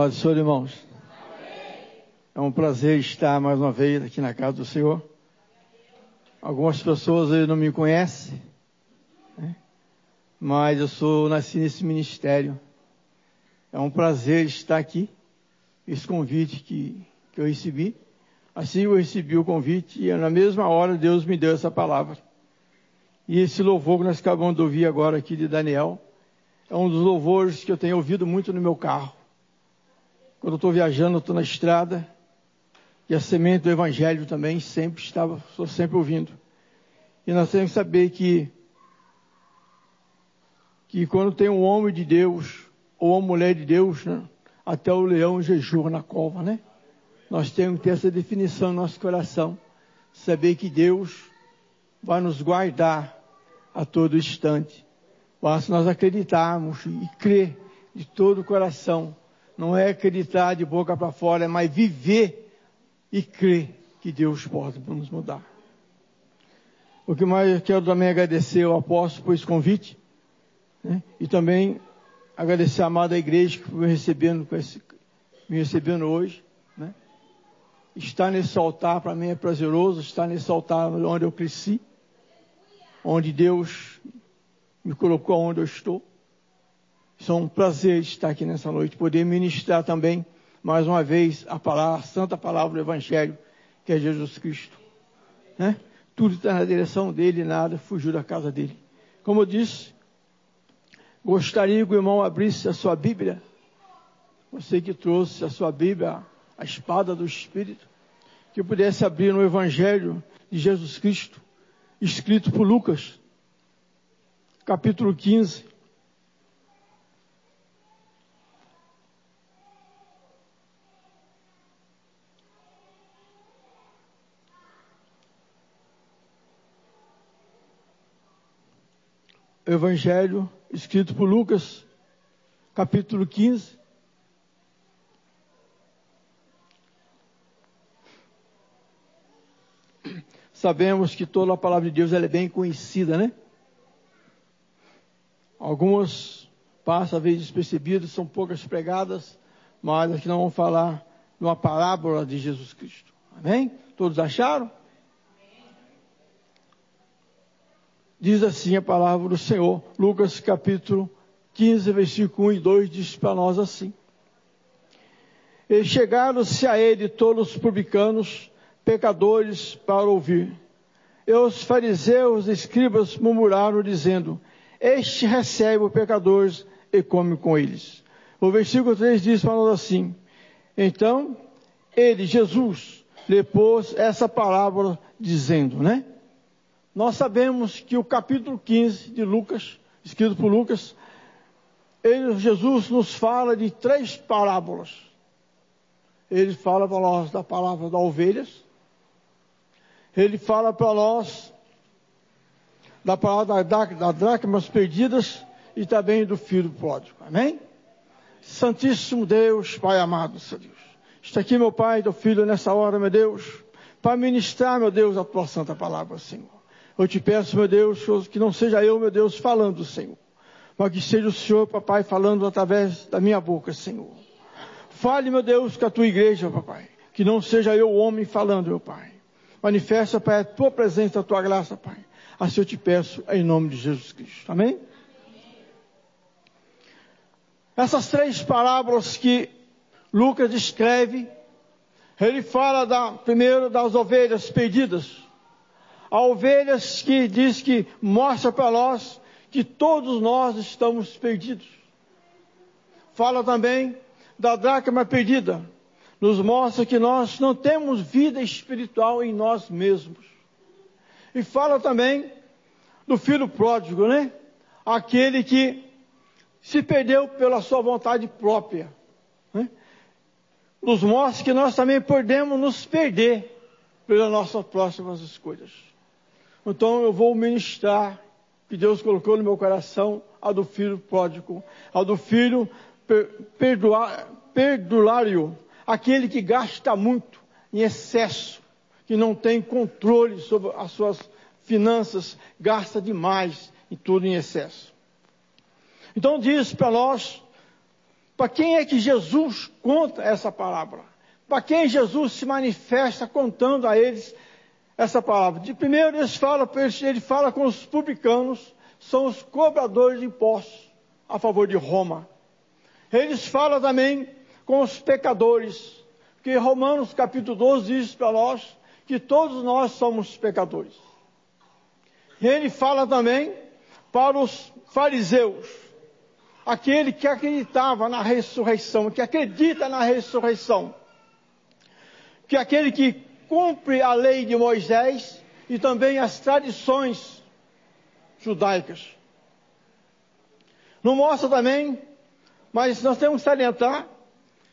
Paz do Senhor, irmãos. É um prazer estar mais uma vez aqui na casa do Senhor. Algumas pessoas não me conhecem, né? Mas nasci nesse ministério. É um prazer estar aqui. Esse convite que eu recebi. Assim eu recebi o convite e na mesma hora Deus me deu essa palavra. E esse louvor que nós acabamos de ouvir agora aqui de Daniel é um dos louvores que eu tenho ouvido muito no meu carro. Quando eu estou viajando, eu estou na estrada. E a semente do Evangelho também estou sempre ouvindo. E nós temos que saber que quando tem um homem de Deus ou uma mulher de Deus, né, até o leão jejua na cova, né? Nós temos que ter essa definição no nosso coração. Saber que Deus vai nos guardar a todo instante. Basta nós acreditarmos e crer de todo o coração. Não é acreditar de boca para fora, mas viver e crer que Deus pode nos mudar. O que mais eu quero também agradecer ao apóstolo por esse convite, né? E também agradecer a amada igreja que foi me recebendo hoje, né? Estar nesse altar para mim é prazeroso, estar nesse altar onde eu cresci, onde Deus me colocou onde eu estou. É um prazer estar aqui nessa noite, poder ministrar também, mais uma vez, a santa palavra do Evangelho, que é Jesus Cristo. Né? Tudo está na direção dele, nada fugiu da casa dele. Como eu disse, gostaria que o irmão abrisse a sua Bíblia. Você que trouxe a sua Bíblia, a espada do Espírito, que pudesse abrir no Evangelho de Jesus Cristo, escrito por Lucas, capítulo 15. Evangelho, escrito por Lucas, capítulo 15. Sabemos que toda a palavra de Deus ela é bem conhecida, né? Algumas passam às vezes despercebidas, são poucas pregadas, mas aqui nós vamos falar de uma parábola de Jesus Cristo. Amém? Todos acharam? Diz assim a palavra do Senhor, Lucas capítulo 15, versículo 1 e 2, diz para nós assim. E chegaram-se a ele todos os publicanos, pecadores, para ouvir. E os fariseus e escribas murmuraram, dizendo, este recebe os pecadores e come com eles. O versículo 3 diz para nós assim. Então, Jesus, lhe pôs essa parábola dizendo, né? Nós sabemos que o capítulo 15 de Lucas, escrito por Lucas, Jesus nos fala de três parábolas. Ele fala para nós da palavra das ovelhas. Ele fala para nós da palavra das dracmas perdidas e também do filho pródigo. Amém? Santíssimo Deus, Pai amado, Senhor Deus. Está aqui, meu Pai, teu filho, nessa hora, meu Deus, para ministrar, meu Deus, a tua santa palavra, Senhor. Eu te peço, meu Deus, que não seja eu, meu Deus, falando, Senhor, mas que seja o Senhor, papai, falando através da minha boca, Senhor. Fale, meu Deus, com a tua igreja, papai, que não seja eu o homem falando, meu Pai. Manifesta, Pai, a tua presença, a tua graça, Pai. Assim eu te peço, em nome de Jesus Cristo. Amém? Essas três parábolas que Lucas escreve, ele fala primeiro das ovelhas perdidas. Há ovelhas que diz que mostra para nós que todos nós estamos perdidos. Fala também da dracma perdida. Nos mostra que nós não temos vida espiritual em nós mesmos. E fala também do filho pródigo, né? Aquele que se perdeu pela sua vontade própria, né? Nos mostra que nós também podemos nos perder pelas nossas próximas escolhas. Então eu vou ministrar, que Deus colocou no meu coração, a do filho pródigo, a do filho perdulário, aquele que gasta muito em excesso, que não tem controle sobre as suas finanças, gasta demais e tudo em excesso. Então diz para nós, Para quem é que Jesus conta essa palavra? Para quem Jesus se manifesta contando a eles essa palavra? De primeiro, ele fala com os publicanos, são os cobradores de impostos a favor de Roma. Eles falam também com os pecadores, porque Romanos capítulo 12 diz para nós que todos nós somos pecadores. Ele fala também para os fariseus, aquele que acreditava na ressurreição, que acredita na ressurreição, que é aquele que cumpre a lei de Moisés e também as tradições judaicas. Não mostra também, mas nós temos que salientar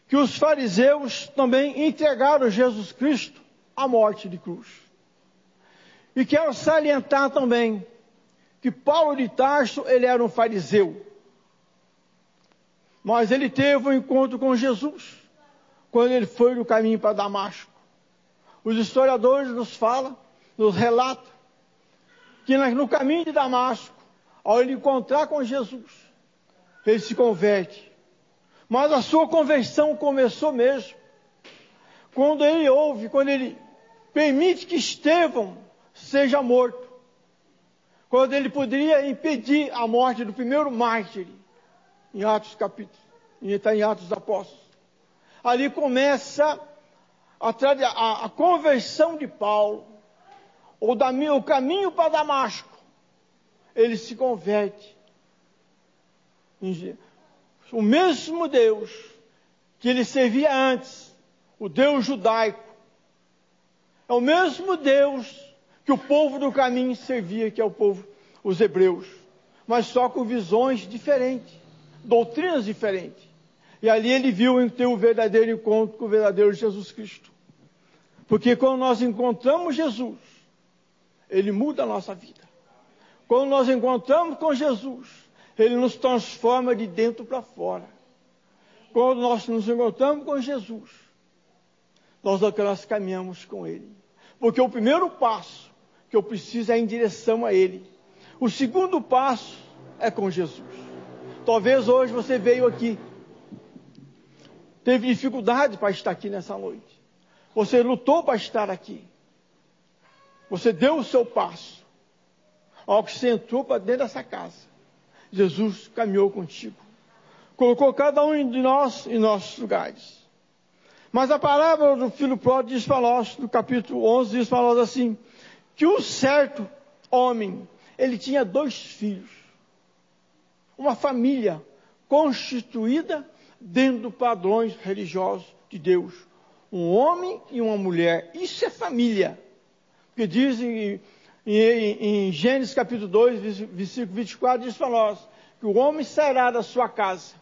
que os fariseus também entregaram Jesus Cristo à morte de cruz. E quero salientar também que Paulo de Tarso, ele era um fariseu. Mas ele teve um encontro com Jesus quando ele foi no caminho para Damasco. Os historiadores nos relatam que no caminho de Damasco, ao ele encontrar com Jesus, ele se converte. Mas a sua conversão começou mesmo quando ele permite que Estevão seja morto, quando ele poderia impedir a morte do primeiro mártir, em Atos capítulo, está em Atos dos Apóstolos. Ali começa a conversão de Paulo, o caminho para Damasco. Ele se converte. O mesmo Deus que ele servia antes, o Deus judaico, é o mesmo Deus que o povo do caminho servia, que é o povo, os hebreus, mas só com visões diferentes, doutrinas diferentes. E ali ele viu ter o verdadeiro encontro com o verdadeiro Jesus Cristo. Porque quando nós encontramos Jesus, ele muda a nossa vida. Quando nós encontramos com Jesus, ele nos transforma de dentro para fora. Quando nós nos encontramos com Jesus, nós caminhamos com ele. Porque o primeiro passo que eu preciso é em direção a ele. O segundo passo é com Jesus. Talvez hoje você veio aqui, teve dificuldade para estar aqui nessa noite. Você lutou para estar aqui. Você deu o seu passo. Ao que você entrou para dentro dessa casa, Jesus caminhou contigo. Colocou cada um de nós em nossos lugares. Mas a palavra do filho pródigo diz para nós, no capítulo 11, diz para nós assim, que um certo homem, ele tinha 2 filhos. Uma família constituída dentro dos padrões religiosos de Deus. Um homem e uma mulher. Isso é família. Porque dizem em Gênesis capítulo 2, versículo 24, diz para nós que o homem sairá da sua casa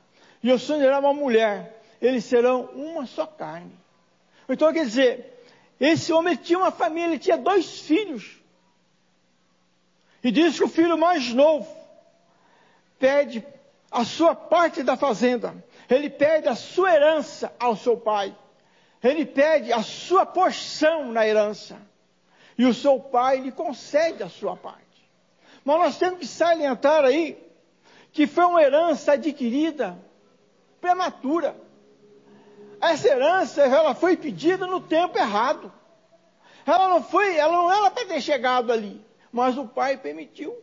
e o sonho será uma mulher. Eles serão uma só carne. Então, quer dizer, esse homem tinha uma família, ele tinha 2 filhos. E diz que o filho mais novo pede a sua parte da fazenda. Ele pede a sua herança ao seu pai. Ele pede a sua porção na herança. E o seu pai lhe concede a sua parte. Mas nós temos que salientar aí que foi uma herança adquirida prematura. Essa herança, ela foi pedida no tempo errado. Ela não era para ter chegado ali, mas o pai permitiu.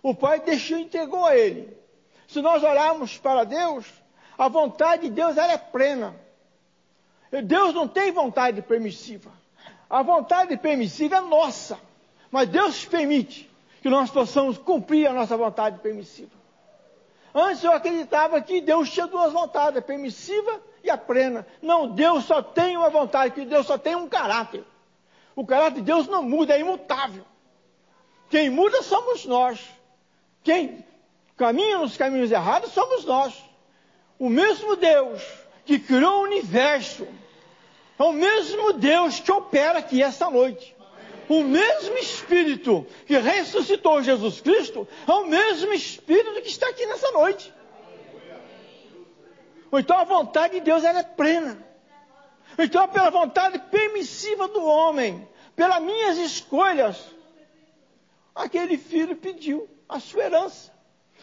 O pai deixou e entregou a ele. Se nós olharmos para Deus, a vontade de Deus ela é plena. Deus não tem vontade permissiva. A vontade permissiva é nossa, mas Deus permite que nós possamos cumprir a nossa vontade permissiva. Antes eu acreditava que Deus tinha 2 vontades, a permissiva e a plena. Não, Deus só tem uma vontade, que Deus só tem um caráter. O caráter de Deus não muda, é imutável. Quem muda somos nós. Quem caminha nos caminhos errados somos nós. O mesmo Deus que criou o universo, é o mesmo Deus que opera aqui esta noite. O mesmo Espírito que ressuscitou Jesus Cristo, é o mesmo Espírito que está aqui nessa noite. Então a vontade de Deus ela é plena. Então pela vontade permissiva do homem, pelas minhas escolhas, aquele filho pediu a sua herança.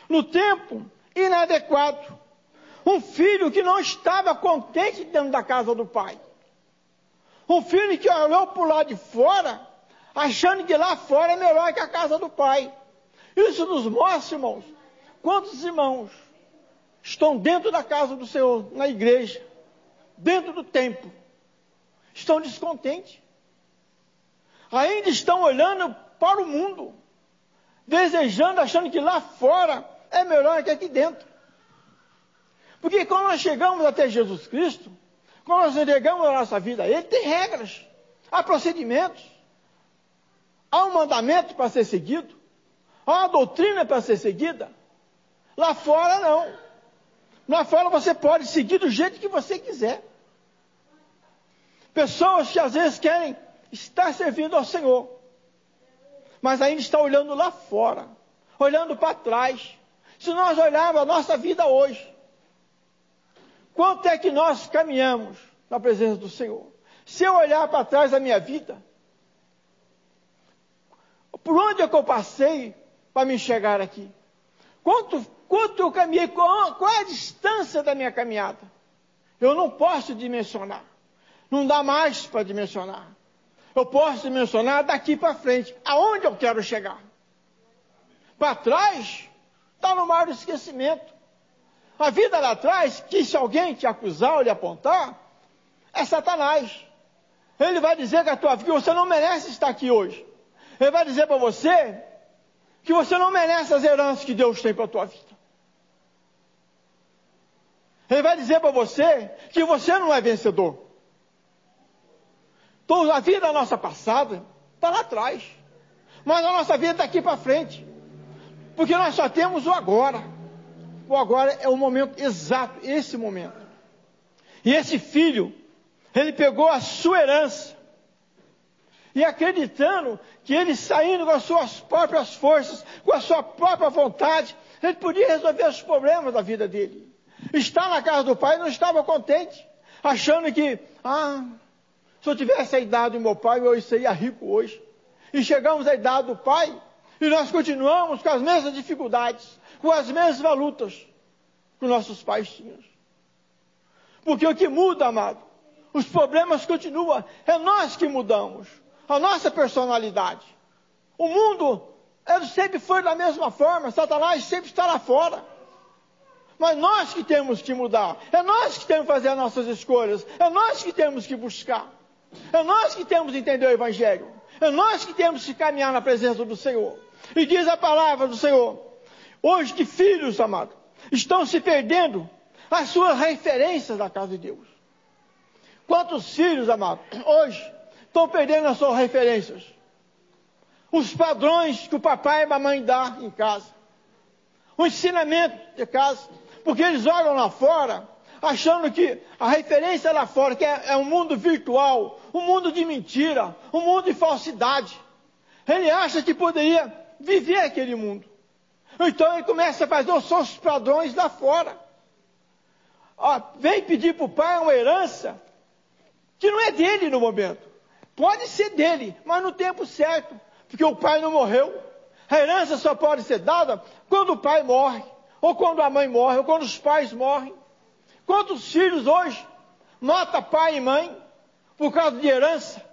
No tempo inadequado, Um filho que não estava contente dentro da casa do pai. Um filho que olhou para o lado de fora, achando que lá fora é melhor que a casa do pai. Isso nos mostra, irmãos, quantos irmãos estão dentro da casa do Senhor, na igreja, dentro do templo, estão descontentes. Ainda estão olhando para o mundo, desejando, achando que lá fora é melhor que aqui dentro. Porque quando nós chegamos até Jesus Cristo, quando nós entregamos a nossa vida a Ele, tem regras, há procedimentos, há um mandamento para ser seguido, há uma doutrina para ser seguida. Lá fora não. Lá fora você pode seguir do jeito que você quiser. Pessoas que às vezes querem estar servindo ao Senhor, mas ainda está olhando lá fora, olhando para trás. Se nós olharmos a nossa vida hoje, quanto é que nós caminhamos na presença do Senhor? Se eu olhar para trás da minha vida, por onde é que eu passei para me chegar aqui? Quanto eu caminhei? Qual é a distância da minha caminhada? Eu não posso dimensionar. Não dá mais para dimensionar. Eu posso dimensionar daqui para frente, aonde eu quero chegar. Para trás, está no mar do esquecimento. A vida lá atrás, que se alguém te acusar ou lhe apontar, é Satanás. Ele vai dizer que a tua vida, você não merece estar aqui hoje. Ele vai dizer para você que você não merece as heranças que Deus tem para a tua vida. Ele vai dizer para você que você não é vencedor. Então, a vida nossa passada está lá atrás. Mas a nossa vida está aqui para frente. Porque nós só temos o agora. O agora é o momento exato, esse momento. E esse filho, ele pegou a sua herança. E acreditando que ele saindo com as suas próprias forças, com a sua própria vontade, ele podia resolver os problemas da vida dele. Estar na casa do pai não estava contente. Achando que, se eu tivesse a idade do meu pai, eu seria rico hoje. E chegamos à idade do pai, e nós continuamos com as mesmas dificuldades, com as mesmas lutas que nossos pais tinham. Porque o que muda, amado, os problemas continuam, é nós que mudamos, a nossa personalidade. O mundo, ele sempre foi da mesma forma, Satanás sempre está lá fora. Mas nós que temos que mudar, é nós que temos que fazer as nossas escolhas, é nós que temos que buscar. É nós que temos que entender o Evangelho. É nós que temos que caminhar na presença do Senhor. E diz a palavra do Senhor, hoje que filhos, amados, estão se perdendo as suas referências da casa de Deus. Quantos filhos, amados, hoje estão perdendo as suas referências? Os padrões que o papai e a mamãe dão em casa. O ensinamento de casa. Porque eles olham lá fora, achando que a referência lá fora, que é um mundo virtual, um mundo de mentira, um mundo de falsidade. Ele acha que poderia viver aquele mundo. Então ele começa a fazer os seus padrões lá fora. Vem pedir para o pai uma herança que não é dele no momento. Pode ser dele, mas no tempo certo, porque o pai não morreu. A herança só pode ser dada quando o pai morre, ou quando a mãe morre, ou quando os pais morrem. Quantos filhos hoje matam pai e mãe por causa de herança,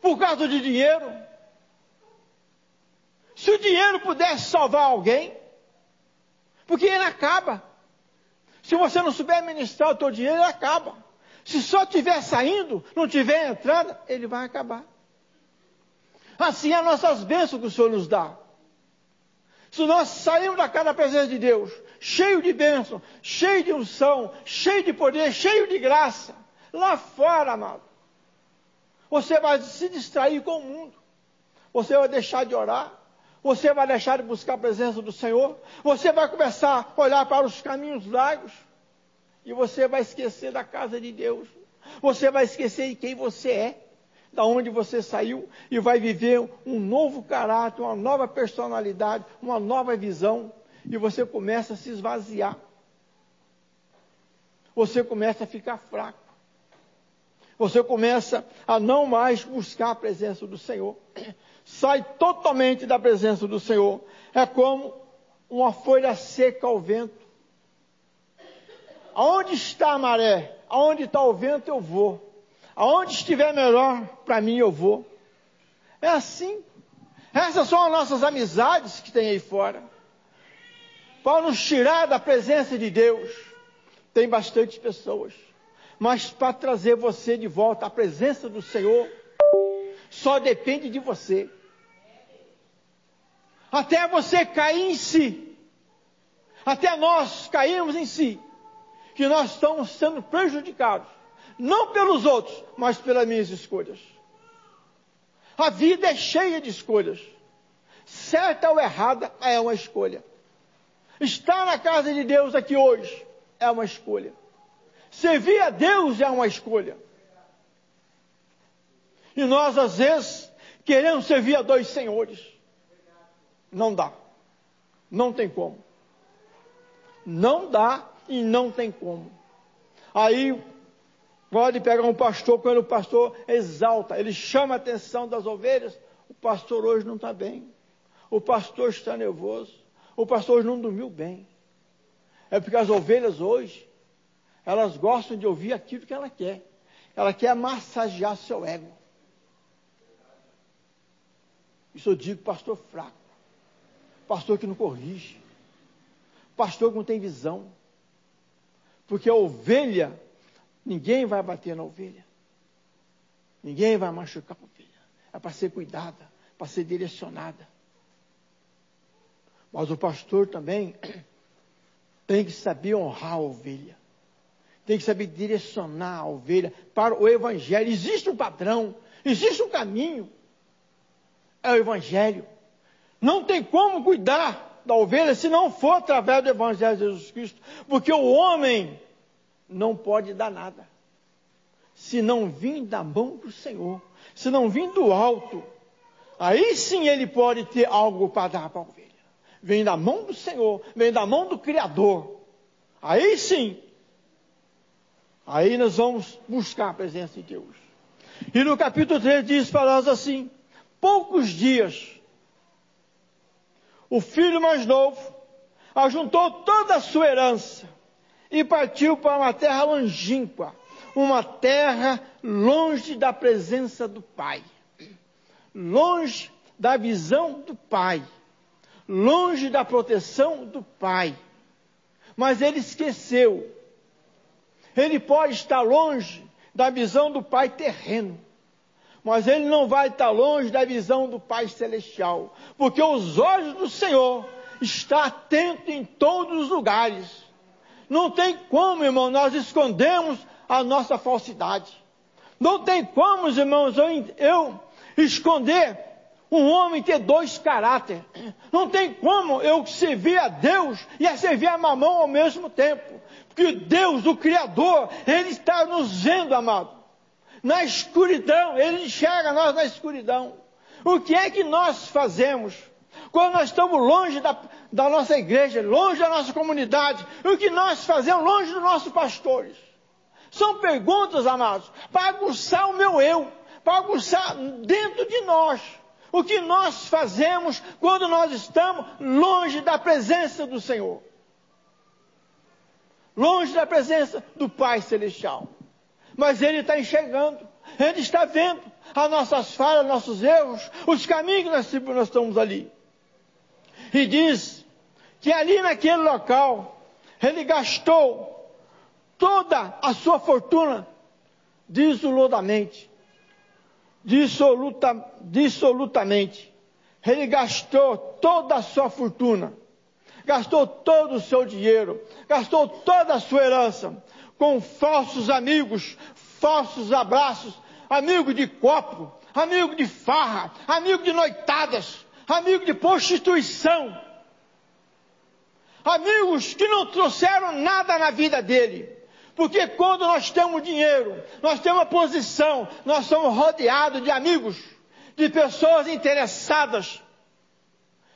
por causa de dinheiro? Se o dinheiro pudesse salvar alguém, porque ele acaba. Se você não souber administrar o teu dinheiro, ele acaba. Se só estiver saindo, não tiver entrada, ele vai acabar. Assim é as nossas bênçãos que o Senhor nos dá. Se nós sairmos da casa da presença de Deus, cheio de bênção, cheio de unção, cheio de poder, cheio de graça, lá fora, amado, você vai se distrair com o mundo, você vai deixar de orar, você vai deixar de buscar a presença do Senhor, você vai começar a olhar para os caminhos largos, e você vai esquecer da casa de Deus, você vai esquecer de quem você é, da onde você saiu, e vai viver um novo caráter, uma nova personalidade, uma nova visão, e você começa a se esvaziar. Você começa a ficar fraco. Você começa a não mais buscar a presença do Senhor. Sai totalmente da presença do Senhor. É como uma folha seca ao vento. aonde está a maré, aonde está o vento, eu vou. Aonde estiver melhor, para mim eu vou. É assim. Essas são as nossas amizades que tem aí fora. Para nos tirar da presença de Deus, tem bastante pessoas. Mas para trazer você de volta à presença do Senhor, só depende de você. Até você cair em si. Até nós caímos em si. Que nós estamos sendo prejudicados. Não pelos outros, mas pelas minhas escolhas. A vida é cheia de escolhas. Certa ou errada é uma escolha. Estar na casa de Deus aqui hoje é uma escolha. Servir a Deus é uma escolha. E nós, às vezes, queremos servir a dois senhores. Não dá. Não tem como. Não dá e não tem como. Aí pode pegar um pastor, quando o pastor exalta, ele chama a atenção das ovelhas, o pastor hoje não está bem, o pastor está nervoso, o pastor hoje não dormiu bem. É porque as ovelhas hoje, elas gostam de ouvir aquilo que ela quer. Ela quer massagear seu ego. Isso eu digo, pastor fraco, pastor que não corrige, pastor que não tem visão. Porque a ovelha, ninguém vai bater na ovelha. Ninguém vai machucar a ovelha. É para ser cuidada, para ser direcionada. Mas o pastor também tem que saber honrar a ovelha. Tem que saber direcionar a ovelha para o evangelho. Existe um padrão, existe um caminho. É o evangelho. Não tem como cuidar da ovelha se não for através do evangelho de Jesus Cristo. Porque o homem não pode dar nada, se não vir da mão do Senhor, se não vir do alto. Aí sim ele pode ter algo para dar para a ovelha. Vem da mão do Senhor, vem da mão do Criador. Aí sim, aí nós vamos buscar a presença de Deus. E no capítulo 3 diz para nós assim: poucos dias, o filho mais novo ajuntou toda a sua herança e partiu para uma terra longínqua, uma terra longe da presença do Pai, longe da visão do Pai, longe da proteção do Pai. Mas ele esqueceu. Ele pode estar longe da visão do Pai terreno, mas ele não vai estar longe da visão do Pai celestial, porque os olhos do Senhor estão atentos em todos os lugares. Não tem como, irmão, nós escondemos a nossa falsidade. Não tem como, irmãos, eu esconder um homem ter dois caráteres. Não tem como eu servir a Deus e a servir a mamão ao mesmo tempo. Porque Deus, o Criador, Ele está nos vendo, amado. Na escuridão, Ele enxerga nós na escuridão. O que é que nós fazemos quando nós estamos longe da nossa igreja, longe da nossa comunidade? O que nós fazemos longe dos nossos pastores? São perguntas, amados, para aguçar o meu eu, para aguçar dentro de nós. O que nós fazemos quando nós estamos longe da presença do Senhor? Longe da presença do Pai Celestial. Mas Ele está enxergando, Ele está vendo as nossas falhas, nossos erros, os caminhos que nós estamos ali. E diz que ali naquele local, ele gastou toda a sua fortuna dissolutamente. Dissolutamente. Ele gastou toda a sua fortuna. Gastou todo o seu dinheiro. Gastou toda a sua herança. Com falsos amigos, falsos abraços. Amigo de copo, amigo de farra, amigo de noitadas. Amigo de prostituição, amigos que não trouxeram nada na vida dele, porque quando nós temos dinheiro, nós temos a posição, nós somos rodeados de amigos, de pessoas interessadas.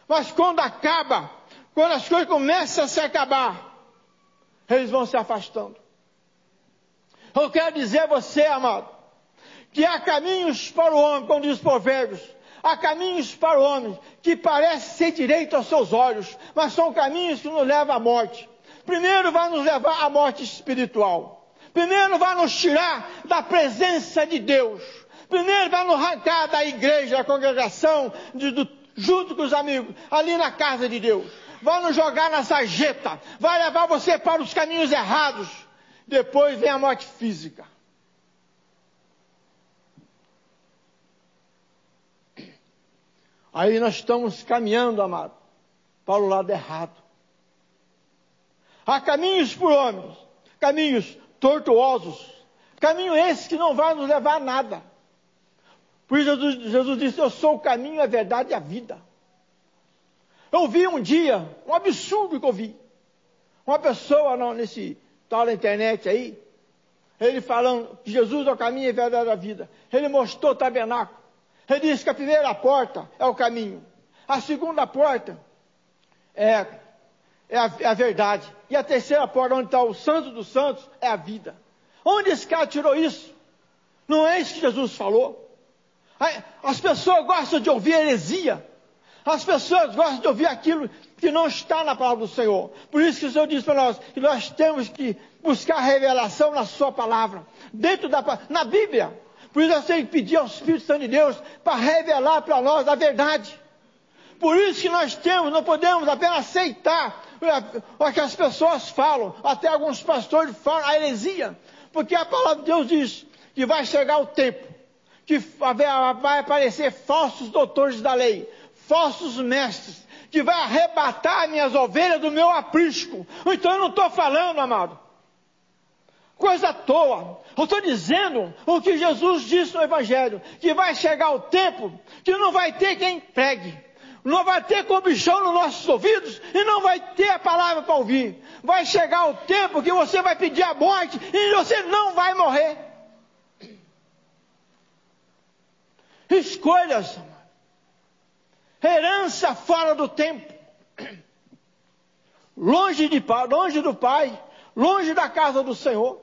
Mas quando acaba, quando as coisas começam a se acabar, eles vão se afastando. Eu quero dizer a você, amado, que há caminhos para o homem, como diz os provérbios. Há caminhos para o homem que parece ser direito aos seus olhos, mas são caminhos que nos levam à morte. primeiro vai nos levar à morte espiritual. Primeiro vai nos tirar da presença de Deus. Primeiro vai nos arrancar da igreja, da congregação, junto com os amigos, ali na casa de Deus. Vai nos jogar na sarjeta. Vai levar você para os caminhos errados. Depois vem a morte física. Aí nós estamos caminhando, amado, para o lado errado. Há caminhos por homens, caminhos tortuosos, caminho esse que não vai nos levar a nada. Por isso Jesus disse, eu sou o caminho, a verdade e a vida. Eu vi um dia, um absurdo que eu vi, uma pessoa nesse tal da internet aí, ele falando que Jesus é o caminho, a verdade e a vida. Ele mostrou o tabernáculo. Ele disse que a primeira porta é o caminho. A segunda porta é a verdade. E a terceira porta, onde está o santo dos santos, é a vida. Onde esse cara tirou isso? Não é isso que Jesus falou. As pessoas gostam de ouvir heresia. As pessoas gostam de ouvir aquilo que não está na palavra do Senhor. Por isso que o Senhor diz para nós que nós temos que buscar revelação na sua palavra. Na Bíblia. Por isso nós temos que pedir ao Espírito Santo de Deus para revelar para nós a verdade. Por isso que não podemos apenas aceitar o que as pessoas falam, até alguns pastores falam, a heresia. Porque a palavra de Deus diz que vai chegar o tempo, que vai aparecer falsos doutores da lei, falsos mestres, que vai arrebatar minhas ovelhas do meu aprisco. Então eu não estou falando, amado, coisa à toa. Eu estou dizendo o que Jesus disse no Evangelho, que vai chegar o tempo que não vai ter quem pregue, não vai ter comichão nos nossos ouvidos e não vai ter a palavra para ouvir. Vai chegar o tempo que você vai pedir a morte e você não vai morrer. Escolhas, herança fora do tempo, longe do Pai, longe da casa do Senhor.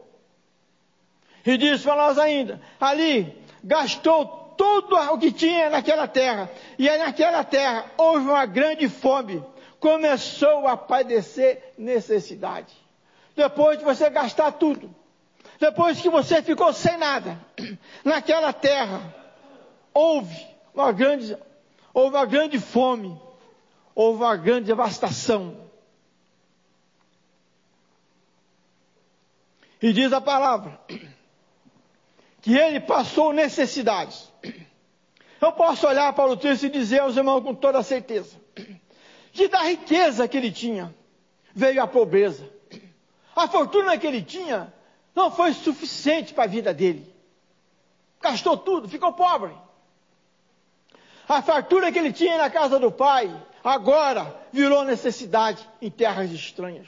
E disse para nós ainda, ali gastou tudo o que tinha naquela terra. E aí naquela terra houve uma grande fome. Começou a padecer necessidade. Depois de você gastar tudo, depois que você ficou sem nada, naquela terra houve uma grande fome, houve uma grande devastação. E diz a palavra que ele passou necessidades. Eu posso olhar para o texto e dizer aos irmãos com toda certeza que da riqueza que ele tinha, veio a pobreza. A fortuna que ele tinha não foi suficiente para a vida dele. Gastou tudo, ficou pobre. A fartura que ele tinha na casa do pai, agora virou necessidade em terras estranhas.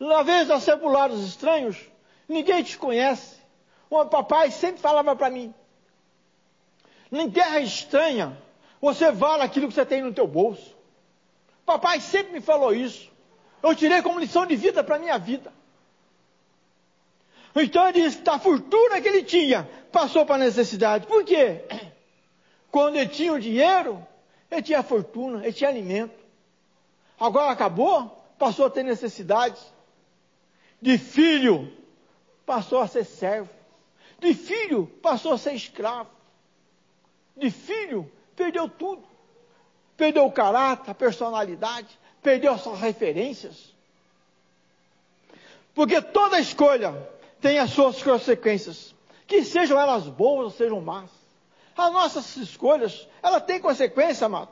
Uma vez nós fomos para lares estranhos, ninguém te conhece. O papai sempre falava para mim, em terra estranha, você vale aquilo que você tem no teu bolso. Papai sempre me falou isso. Eu tirei como lição de vida para a minha vida. Então ele disse que a fortuna que ele tinha, passou para a necessidade. Por quê? Quando ele tinha o dinheiro, ele tinha fortuna, ele tinha alimento. Agora acabou, passou a ter necessidade. De filho, passou a ser servo. De filho, passou a ser escravo. De filho, perdeu tudo. Perdeu o caráter, a personalidade, perdeu suas referências. Porque toda escolha tem as suas consequências. Que sejam elas boas ou sejam más. As nossas escolhas, elas têm consequência, amado.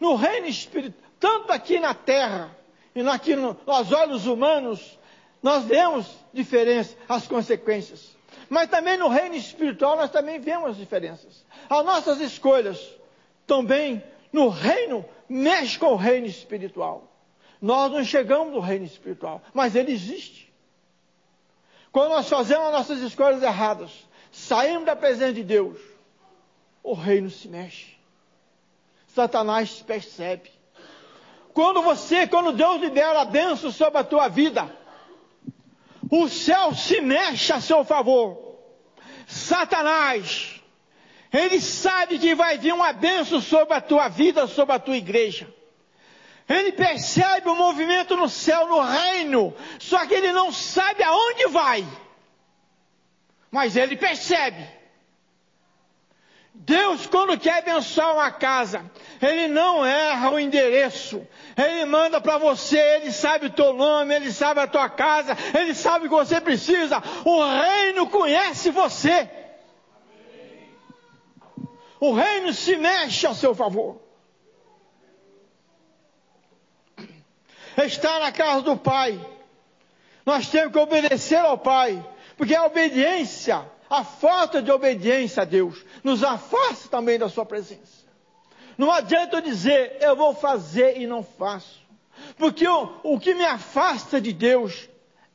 No reino espiritual, tanto aqui na terra, e aqui aos olhos humanos, nós vemos diferença, as consequências. Mas também no reino espiritual nós também vemos as diferenças. As nossas escolhas também no reino mexem com o reino espiritual. Nós não chegamos no reino espiritual, mas ele existe. Quando nós fazemos as nossas escolhas erradas, saímos da presença de Deus, o reino se mexe. Satanás percebe. Quando Deus libera a bênção sobre a tua vida, o céu se mexe a seu favor. Satanás, ele sabe que vai vir uma bênção sobre a tua vida, sobre a tua igreja. Ele percebe o movimento no céu, no reino, só que ele não sabe aonde vai. Mas ele percebe. Deus, quando quer abençoar uma casa, Ele não erra o endereço. Ele manda para você, Ele sabe o teu nome, Ele sabe a tua casa, Ele sabe o que você precisa. O reino conhece você. O reino se mexe a seu favor. Estar na casa do Pai. Nós temos que obedecer ao Pai, porque a obediência... A falta de obediência a Deus nos afasta também da sua presença. Não adianta eu dizer, eu vou fazer e não faço. Porque o que me afasta de Deus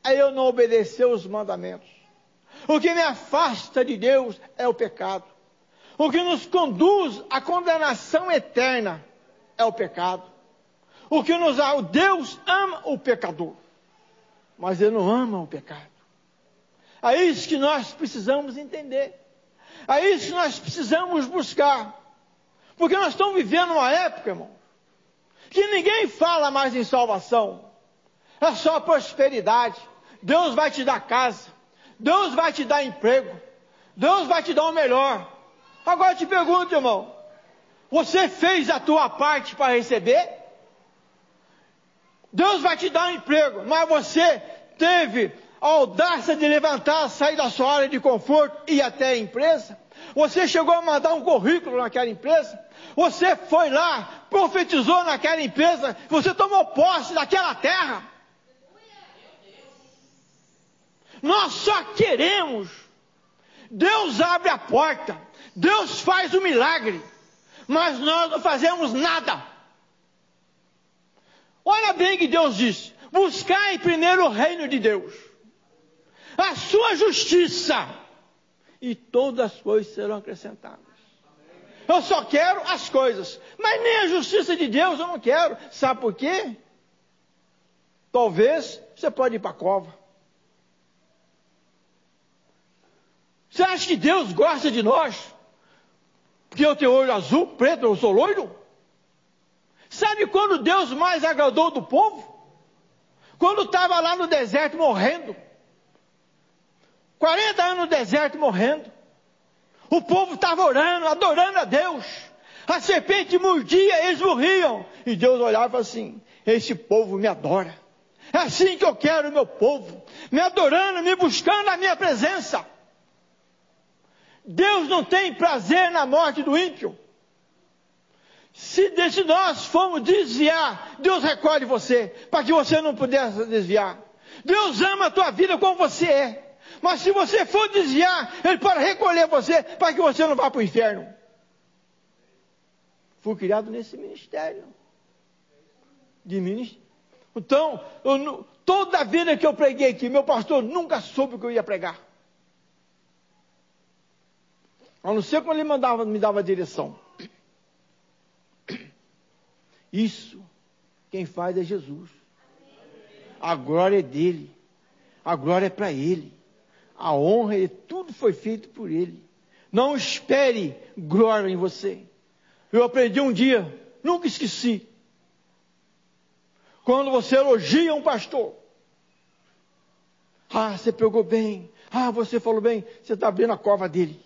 é eu não obedecer os mandamentos. O que me afasta de Deus é o pecado. O que nos conduz à condenação eterna é o pecado. Deus ama o pecador, mas Ele não ama o pecado. É isso que nós precisamos entender. É isso que nós precisamos buscar. Porque nós estamos vivendo uma época, irmão, que ninguém fala mais em salvação. É só prosperidade. Deus vai te dar casa. Deus vai te dar emprego. Deus vai te dar o melhor. Agora eu te pergunto, irmão, você fez a tua parte para receber? Deus vai te dar um emprego, mas você teve a audácia de levantar, sair da sua área de conforto e ir até a empresa. Você chegou a mandar um currículo naquela empresa. Você foi lá, profetizou naquela empresa. Você tomou posse daquela terra. Nós só queremos. Deus abre a porta. Deus faz o milagre. Mas nós não fazemos nada. Olha bem o que Deus disse. Buscai primeiro o reino de Deus, a sua justiça, e todas as coisas serão acrescentadas. Eu só quero as coisas, mas nem a justiça de Deus eu não quero. Sabe por quê? Talvez você pode ir para a cova. Você acha que Deus gosta de nós? Porque eu tenho olho azul, preto, eu sou loiro? Sabe quando Deus mais agradou do povo? Quando estava lá no deserto morrendo. 40 anos no deserto morrendo. O povo estava orando, adorando a Deus. A serpente mordia, eles morriam. E Deus olhava assim, esse povo me adora. É assim que eu quero o meu povo. Me adorando, me buscando a minha presença. Deus não tem prazer na morte do ímpio. Se nós formos desviar, Deus recolhe você, para que você não pudesse desviar. Deus ama a tua vida como você é. Mas se você for desviar, Ele pode recolher você, para que você não vá para o inferno. Fui criado nesse ministério. Então, toda a vida que eu preguei aqui, meu pastor nunca soube o que eu ia pregar. A não ser quando ele me dava a direção. Isso, quem faz é Jesus. A glória é dele. A glória é para Ele. A honra e tudo foi feito por Ele. Não espere glória em você. Eu aprendi um dia, nunca esqueci. Quando você elogia um pastor. Ah, você pegou bem. Ah, você falou bem. Você está abrindo a cova dele.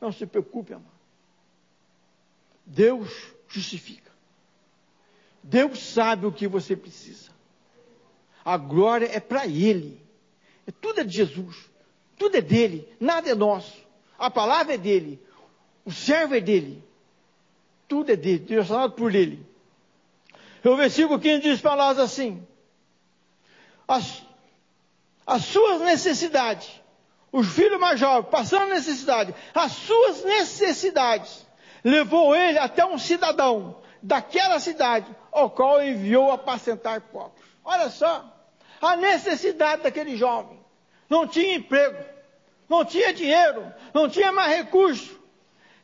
Não se preocupe, amado. Deus justifica. Deus sabe o que você precisa. A glória é para Ele. Tudo é de Jesus. Tudo é dEle. Nada é nosso. A palavra é dEle. O servo é dEle. Tudo é dEle. Direcionado por Ele. O versículo 15 diz para nós assim. As suas necessidades. Os filhos mais jovens passando necessidade. As suas necessidades. Levou ele até um cidadão daquela cidade, ao qual enviou a apacentar porcos. Olha só, a necessidade daquele jovem. Não tinha emprego, não tinha dinheiro, não tinha mais recurso.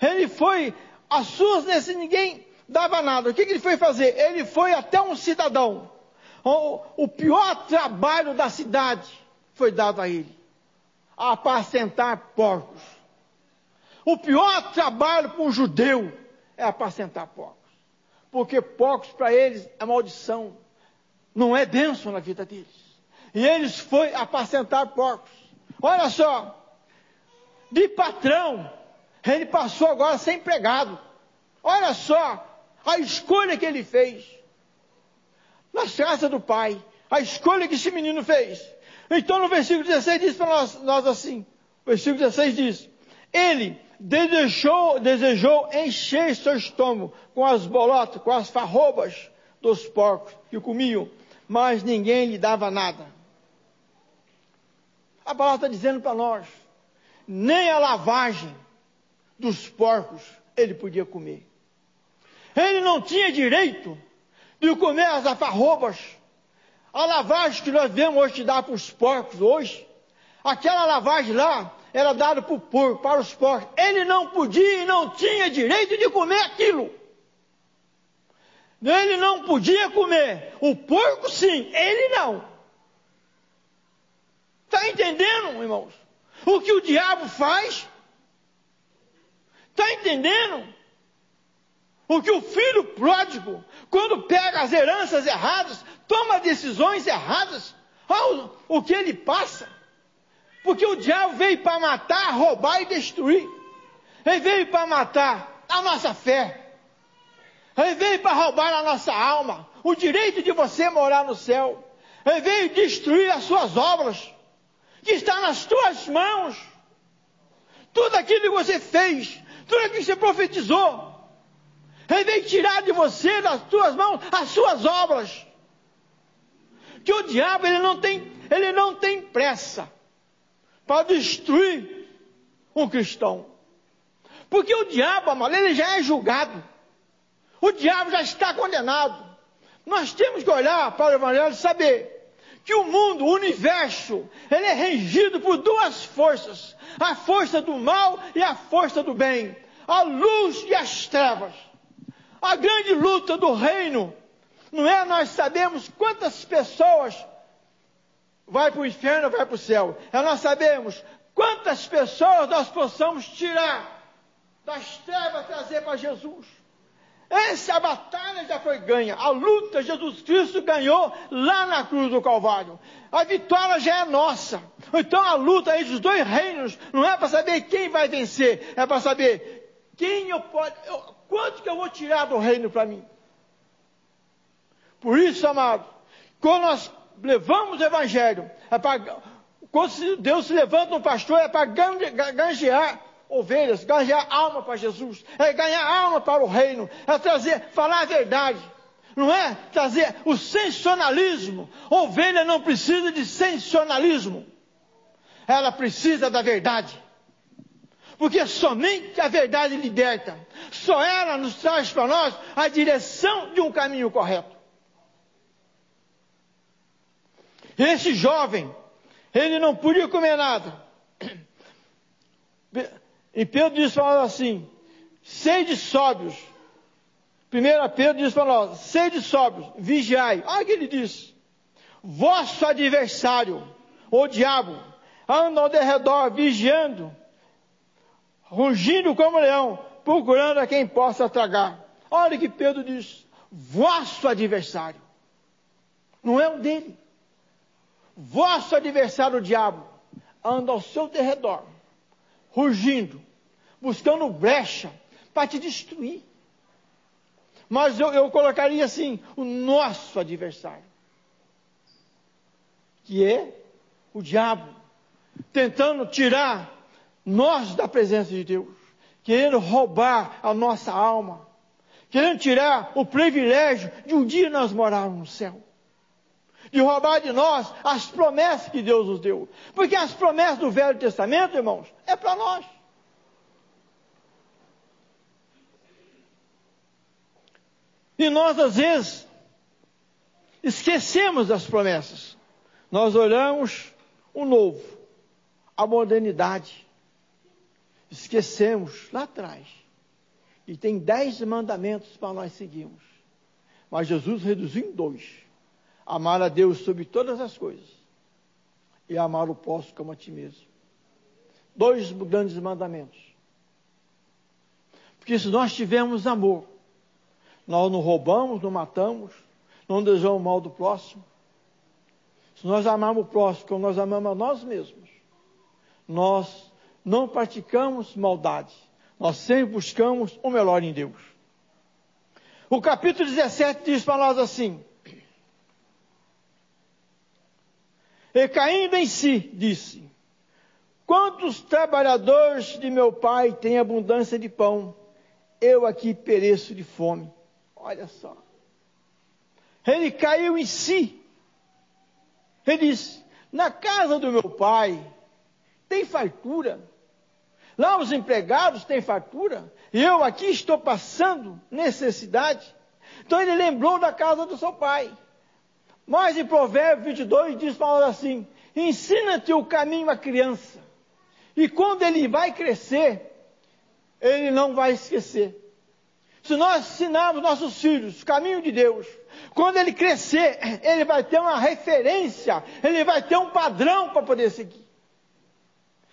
Ele foi, as suas necessidades, ninguém dava nada. O que ele foi fazer? Ele foi até um cidadão. O pior trabalho da cidade foi dado a ele. A apacentar porcos. O pior trabalho para um judeu é apacentar porcos. porque poucos para eles a maldição não é bênção na vida deles. E eles foram apacentar porcos. Olha só, de patrão, ele passou agora a ser empregado. Olha só a escolha que ele fez. Nas traças do pai, a escolha que esse menino fez. Então no versículo 16 diz para nós assim, o versículo 16 diz, ele desejou encher seu estômago com as bolotas, com as farrobas dos porcos que o comiam, mas ninguém lhe dava nada. A palavra está dizendo para nós, nem a lavagem dos porcos ele podia comer. Ele não tinha direito de comer as alfarrobas. A lavagem que nós vemos hoje dar para os porcos hoje, aquela lavagem lá era dada para o porco, para os porcos. Ele não podia e não tinha direito de comer aquilo. Ele não podia comer. O porco sim, ele não. Está entendendo, irmãos? O que o diabo faz? Está entendendo? O que o filho pródigo, quando pega as heranças erradas, toma decisões erradas, olha o que ele passa. Porque o diabo veio para matar, roubar e destruir. Ele veio para matar a nossa fé. Ele veio para roubar a nossa alma, o direito de você morar no céu. Ele veio destruir as suas obras, que está nas tuas mãos. Tudo aquilo que você fez, tudo aquilo que você profetizou. Ele veio tirar de você, das tuas mãos, as suas obras. Que o diabo, ele não tem pressa para destruir um cristão. Porque o diabo, amado, ele já é julgado. O diabo já está condenado. Nós temos que olhar para o Evangelho e saber que o mundo, o universo, ele é regido por duas forças. A força do mal e a força do bem. A luz e as trevas. A grande luta do reino, não é nós sabemos quantas pessoas vai para o inferno ou vai para o céu. É nós sabemos quantas pessoas nós possamos tirar das trevas e trazer para Jesus. Essa batalha já foi ganha. A luta Jesus Cristo ganhou lá na cruz do Calvário. A vitória já é nossa. Então a luta entre os dois reinos não é para saber quem vai vencer. É para saber quanto que eu vou tirar do reino para mim. Por isso, amado, quando nós levamos o Evangelho, quando Deus se levanta um pastor, é para ganjear ovelhas, ganhar alma para Jesus, é ganhar alma para o reino, é falar a verdade, não é trazer o sensacionalismo. Ovelha não precisa de sensacionalismo, ela precisa da verdade, porque somente a verdade liberta, só ela nos traz para nós a direção de um caminho correto. Esse jovem, ele não podia comer nada. E Pedro diz para nós assim, sede sóbrios. 1 Pedro diz para nós, sede sóbrios, vigiai. Olha o que ele diz. Vosso adversário, o diabo, anda ao derredor, vigiando, rugindo como leão, procurando a quem possa tragar. Olha o que Pedro diz. Vosso adversário. Não é o dele. Vosso adversário, o diabo, anda ao seu derredor, rugindo, buscando brecha para te destruir. Mas eu colocaria assim, o nosso adversário, que é o diabo, tentando tirar nós da presença de Deus, querendo roubar a nossa alma, querendo tirar o privilégio de um dia nós morarmos no céu, de roubar de nós as promessas que Deus nos deu. Porque as promessas do Velho Testamento, irmãos, é para nós. E nós, às vezes, esquecemos das promessas. Nós olhamos o novo, a modernidade. Esquecemos lá atrás. E tem 10 mandamentos para nós seguirmos. Mas Jesus reduziu em 2. Amar a Deus sobre todas as coisas e amar o próximo como a ti mesmo. 2 grandes mandamentos. Porque se nós tivermos amor, Nós não roubamos, não matamos, não desejamos o mal do próximo. Se nós amamos o próximo como nós amamos a nós mesmos, nós não praticamos maldade. Nós sempre buscamos o melhor em Deus. O capítulo 17 diz para nós assim: e caindo em si, disse: quantos trabalhadores de meu pai têm abundância de pão, eu aqui pereço de fome. Olha só. Ele caiu em si. Ele disse: na casa do meu pai tem fartura. Lá os empregados têm fartura. E eu aqui estou passando necessidade. Então ele lembrou da casa do seu pai. Mas em Provérbios 22 diz para nós assim: ensina-te o caminho à criança. E quando ele vai crescer, ele não vai esquecer. Se nós ensinarmos nossos filhos o caminho de Deus, quando ele crescer, ele vai ter uma referência, ele vai ter um padrão para poder seguir.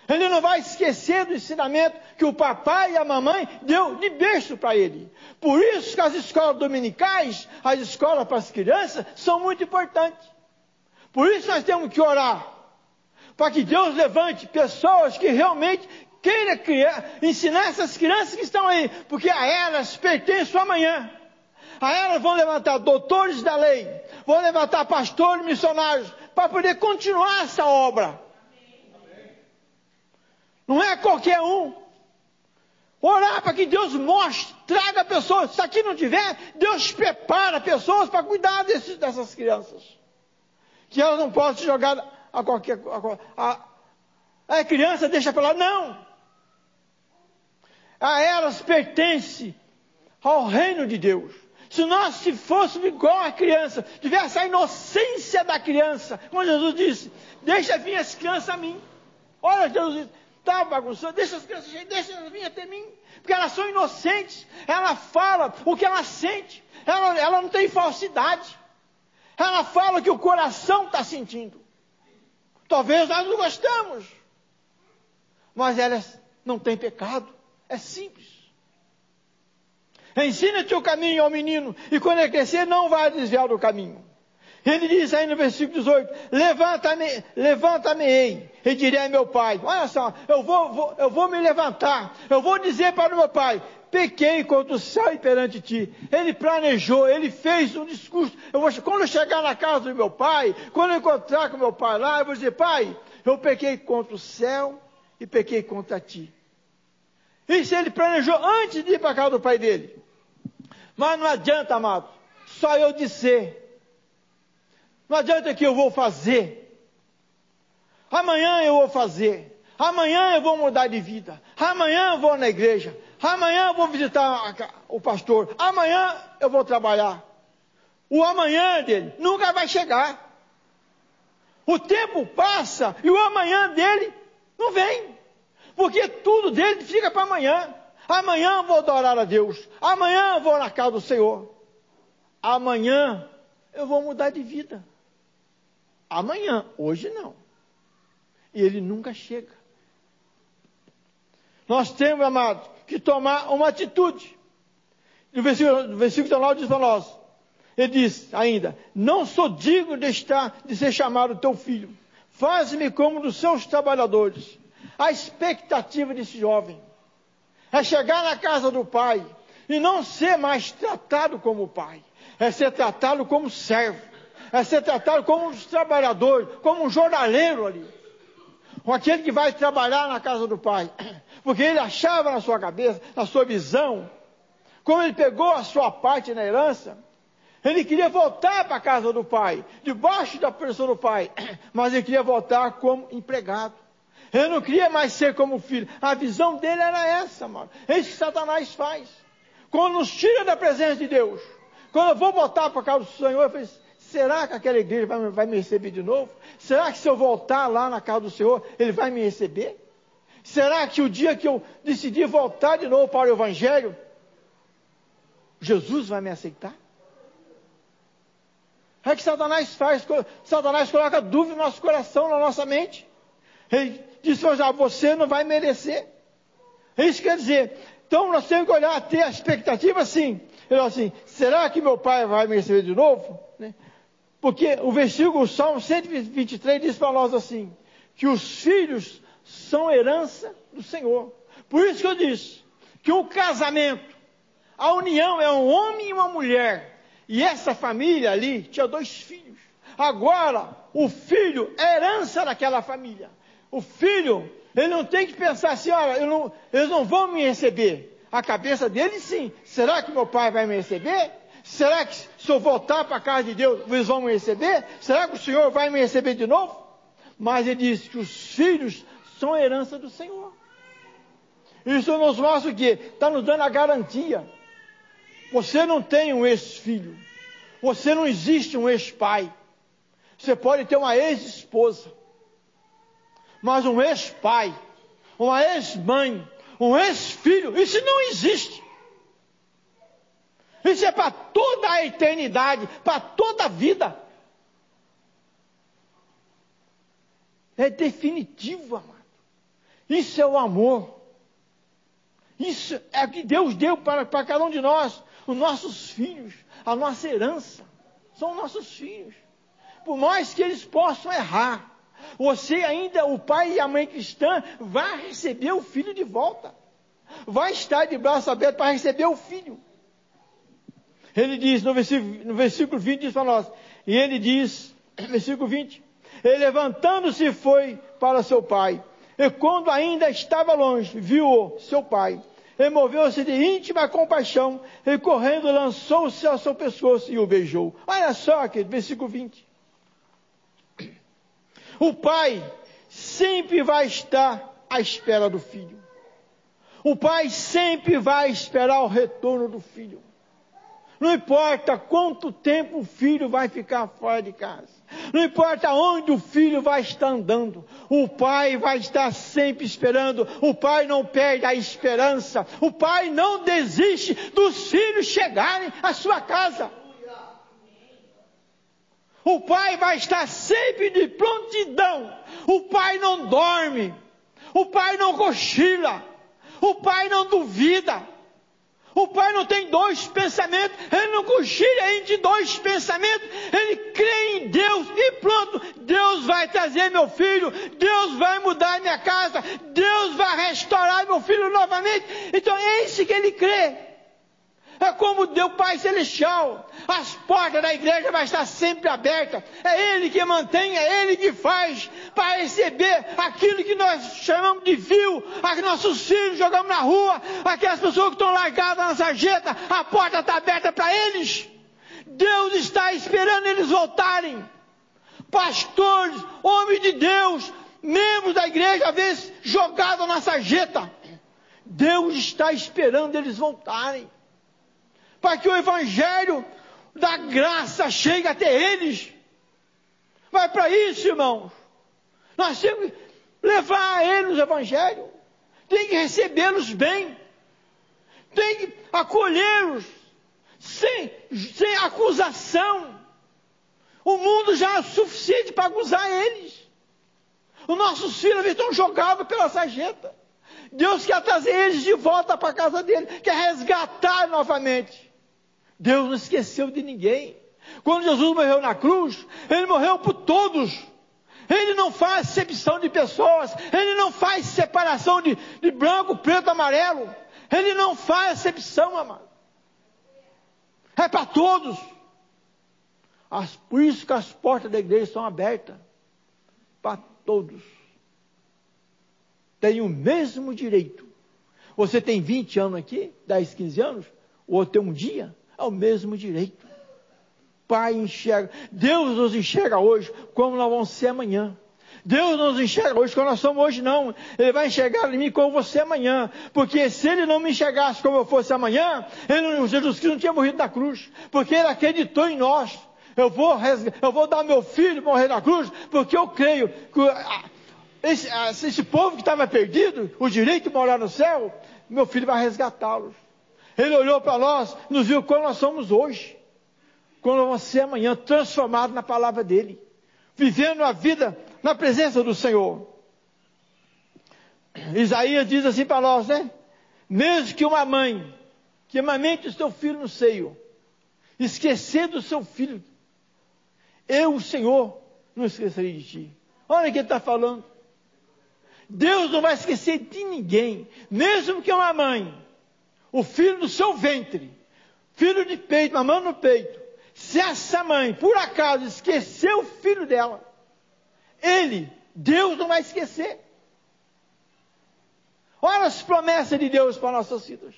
Ele não vai esquecer do ensinamento que o papai e a mamãe deu de berço para ele. Por isso que as escolas dominicais, as escolas para as crianças, são muito importantes. Por isso nós temos que orar, para que Deus levante pessoas que realmente queira criar, ensinar essas crianças que estão aí, porque a elas pertence o amanhã. A elas vão levantar doutores da lei, vão levantar pastores, missionários, para poder continuar essa obra. Não é qualquer um. Orar para que Deus mostre, traga pessoas. Se aqui não tiver, Deus prepara pessoas para cuidar dessas crianças. Que elas não possam se jogar a qualquer... A criança deixa para lá. Não! A elas pertence ao reino de Deus. Se nós se fôssemos igual a criança, tivesse a inocência da criança, como Jesus disse, deixa vir as crianças a mim. Olha, Jesus disse, tá bagunçando, deixa as crianças, deixa elas vir até mim, porque elas são inocentes, ela fala o que ela sente, ela não tem falsidade, ela fala o que o coração está sentindo. Talvez nós não gostamos, mas elas não têm pecado, é simples. Ensina-te o caminho ao menino, e quando ele crescer não vai desviar do caminho. Ele diz aí no versículo 18, levanta-me-ei, e direi a meu pai. Olha só, eu vou me levantar, eu vou dizer para o meu pai, pequei contra o céu e perante ti. Ele planejou, ele fez um discurso. Quando eu chegar na casa do meu pai, quando eu encontrar com meu pai lá, eu vou dizer, pai, eu pequei contra o céu e pequei contra ti. Isso ele planejou antes de ir para a casa do pai dele. Mas não adianta, amado, só eu dizer. Não adianta que eu vou fazer. Amanhã eu vou fazer. Amanhã eu vou mudar de vida. Amanhã eu vou na igreja. Amanhã eu vou visitar o pastor. Amanhã eu vou trabalhar. O amanhã dele nunca vai chegar. O tempo passa e o amanhã dele não vem. Porque tudo dele fica para amanhã. Amanhã eu vou adorar a Deus. Amanhã eu vou na casa do Senhor. Amanhã eu vou mudar de vida. Amanhã, hoje não. E ele nunca chega. Nós temos, amado, que tomar uma atitude. E o versículo 19 diz para nós, ele diz ainda, não sou digno de ser chamado teu filho. Faz-me como dos seus trabalhadores. A expectativa desse jovem é chegar na casa do pai e não ser mais tratado como o pai. É ser tratado como servo, é ser tratado como um trabalhador, como um jornaleiro ali, com aquele que vai trabalhar na casa do pai, porque ele achava na sua cabeça, na sua visão, como ele pegou a sua parte na herança, ele queria voltar para a casa do pai, debaixo da proteção do pai, mas ele queria voltar como empregado, ele não queria mais ser como filho, a visão dele era essa, mano. É isso que Satanás faz, quando nos tira da presença de Deus. Quando eu vou voltar para a casa do Senhor, eu falei, será que aquela igreja vai me receber de novo? Será que se eu voltar lá na casa do Senhor, ele vai me receber? Será que o dia que eu decidir voltar de novo para o Evangelho, Jesus vai me aceitar? É o que Satanás faz, Satanás coloca dúvida no nosso coração, na nossa mente. Ele diz, você não vai merecer. É isso que quer dizer. Então nós temos que olhar, ter a expectativa assim. Ele falou assim, será que meu pai vai me receber de novo? Né? Porque o versículo Salmo 123 diz para nós assim, que os filhos são herança do Senhor. Por isso que eu disse, que o casamento, a união é um homem e uma mulher. E essa família ali tinha dois filhos. Agora, o filho é herança daquela família. O filho, ele não tem que pensar assim, olha, eles não vão me receber. A cabeça dele sim, será que meu pai vai me receber? Será que se eu voltar para a casa de Deus, eles vão me receber? Será que o Senhor vai me receber de novo? Mas ele diz que os filhos são herança do Senhor. Isso nos mostra o quê? Está nos dando a garantia. Você não tem um ex-filho. Você não existe um ex-pai. Você pode ter uma ex-esposa. Mas um ex-pai, uma ex-mãe, um ex-filho, isso não existe. Isso é para toda a eternidade, para toda a vida. É definitivo, amado. Isso é o amor. Isso é o que Deus deu para cada um de nós. Os nossos filhos, a nossa herança, são nossos filhos. Por mais que eles possam errar, você ainda, o pai e a mãe cristã, vai receber o filho de volta. Vai estar de braço aberto para receber o filho. Ele diz, no versículo 20, diz para nós, e ele diz, no versículo 20, ele levantando-se foi para seu pai, e quando ainda estava longe, viu seu pai, removeu-se de íntima compaixão, e correndo lançou-se ao seu pescoço e o beijou. Olha só aqui, versículo 20. O pai sempre vai estar à espera do filho. O pai sempre vai esperar o retorno do filho. Não importa quanto tempo o filho vai ficar fora de casa. Não importa onde o filho vai estar andando. O pai vai estar sempre esperando. O pai não perde a esperança. O pai não desiste dos filhos chegarem à sua casa. O pai vai estar sempre de prontidão. O pai não dorme. O pai não cochila. O pai não duvida. O pai não tem dois pensamentos. Ele não cochila entre dois pensamentos. Ele crê em Deus e pronto. Deus vai trazer meu filho. Deus vai mudar minha casa. Deus vai restaurar meu filho novamente. Então é isso que ele crê. É como Deus Pai Celestial. As portas da igreja vão estar sempre abertas. É Ele que mantém, é Ele que faz para receber aquilo que nós chamamos de fio, a que nossos filhos jogamos na rua, aquelas pessoas que estão largadas na sarjeta, a porta está aberta para eles. Deus está esperando eles voltarem. Pastores, homens de Deus, membros da igreja, às vezes jogados na sarjeta. Deus está esperando eles voltarem, para que o evangelho da graça chegue até eles. Vai para isso, irmãos. Nós temos que levar a eles o evangelho. Tem que recebê-los bem. Tem que acolhê-los sem acusação. O mundo já é suficiente para acusar eles. Os nossos filhos estão jogados pela sarjeta. Deus quer trazer eles de volta para a casa dele. Quer resgatar novamente. Deus não esqueceu de ninguém. Quando Jesus morreu na cruz, Ele morreu por todos. Ele não faz acepção de pessoas. Ele não faz separação de branco, preto, amarelo. Ele não faz acepção, amado. É para todos. Por isso que as portas da igreja estão abertas. Para todos. Tem o mesmo direito. Você tem 20 anos aqui, 10, 15 anos, ou até um dia... ao mesmo direito. Pai enxerga. Deus nos enxerga hoje como nós vamos ser amanhã. Deus nos enxerga hoje como nós somos hoje, não. Ele vai enxergar em mim como você amanhã. Porque se Ele não me enxergasse como eu fosse amanhã, Jesus Cristo não tinha morrido na cruz. Porque Ele acreditou em nós. Eu vou dar meu filho morrer na cruz, porque eu creio que esse povo que estava perdido, o direito de morar no céu, meu filho vai resgatá-los. Ele olhou para nós, nos viu como nós somos hoje. Como nós vamos ser amanhã, transformados na palavra dEle. Vivendo a vida na presença do Senhor. Isaías diz assim para nós, né? Mesmo que uma mãe que amamente o seu filho no seio, esquecendo o seu filho, eu, o Senhor, não esquecerei de ti. Olha o que ele está falando. Deus não vai esquecer de ninguém, mesmo que uma mãe, o filho do seu ventre, filho de peito, mamando no peito, se essa mãe, por acaso, esqueceu o filho dela, ele, Deus não vai esquecer. Olha as promessas de Deus para nossas vidas.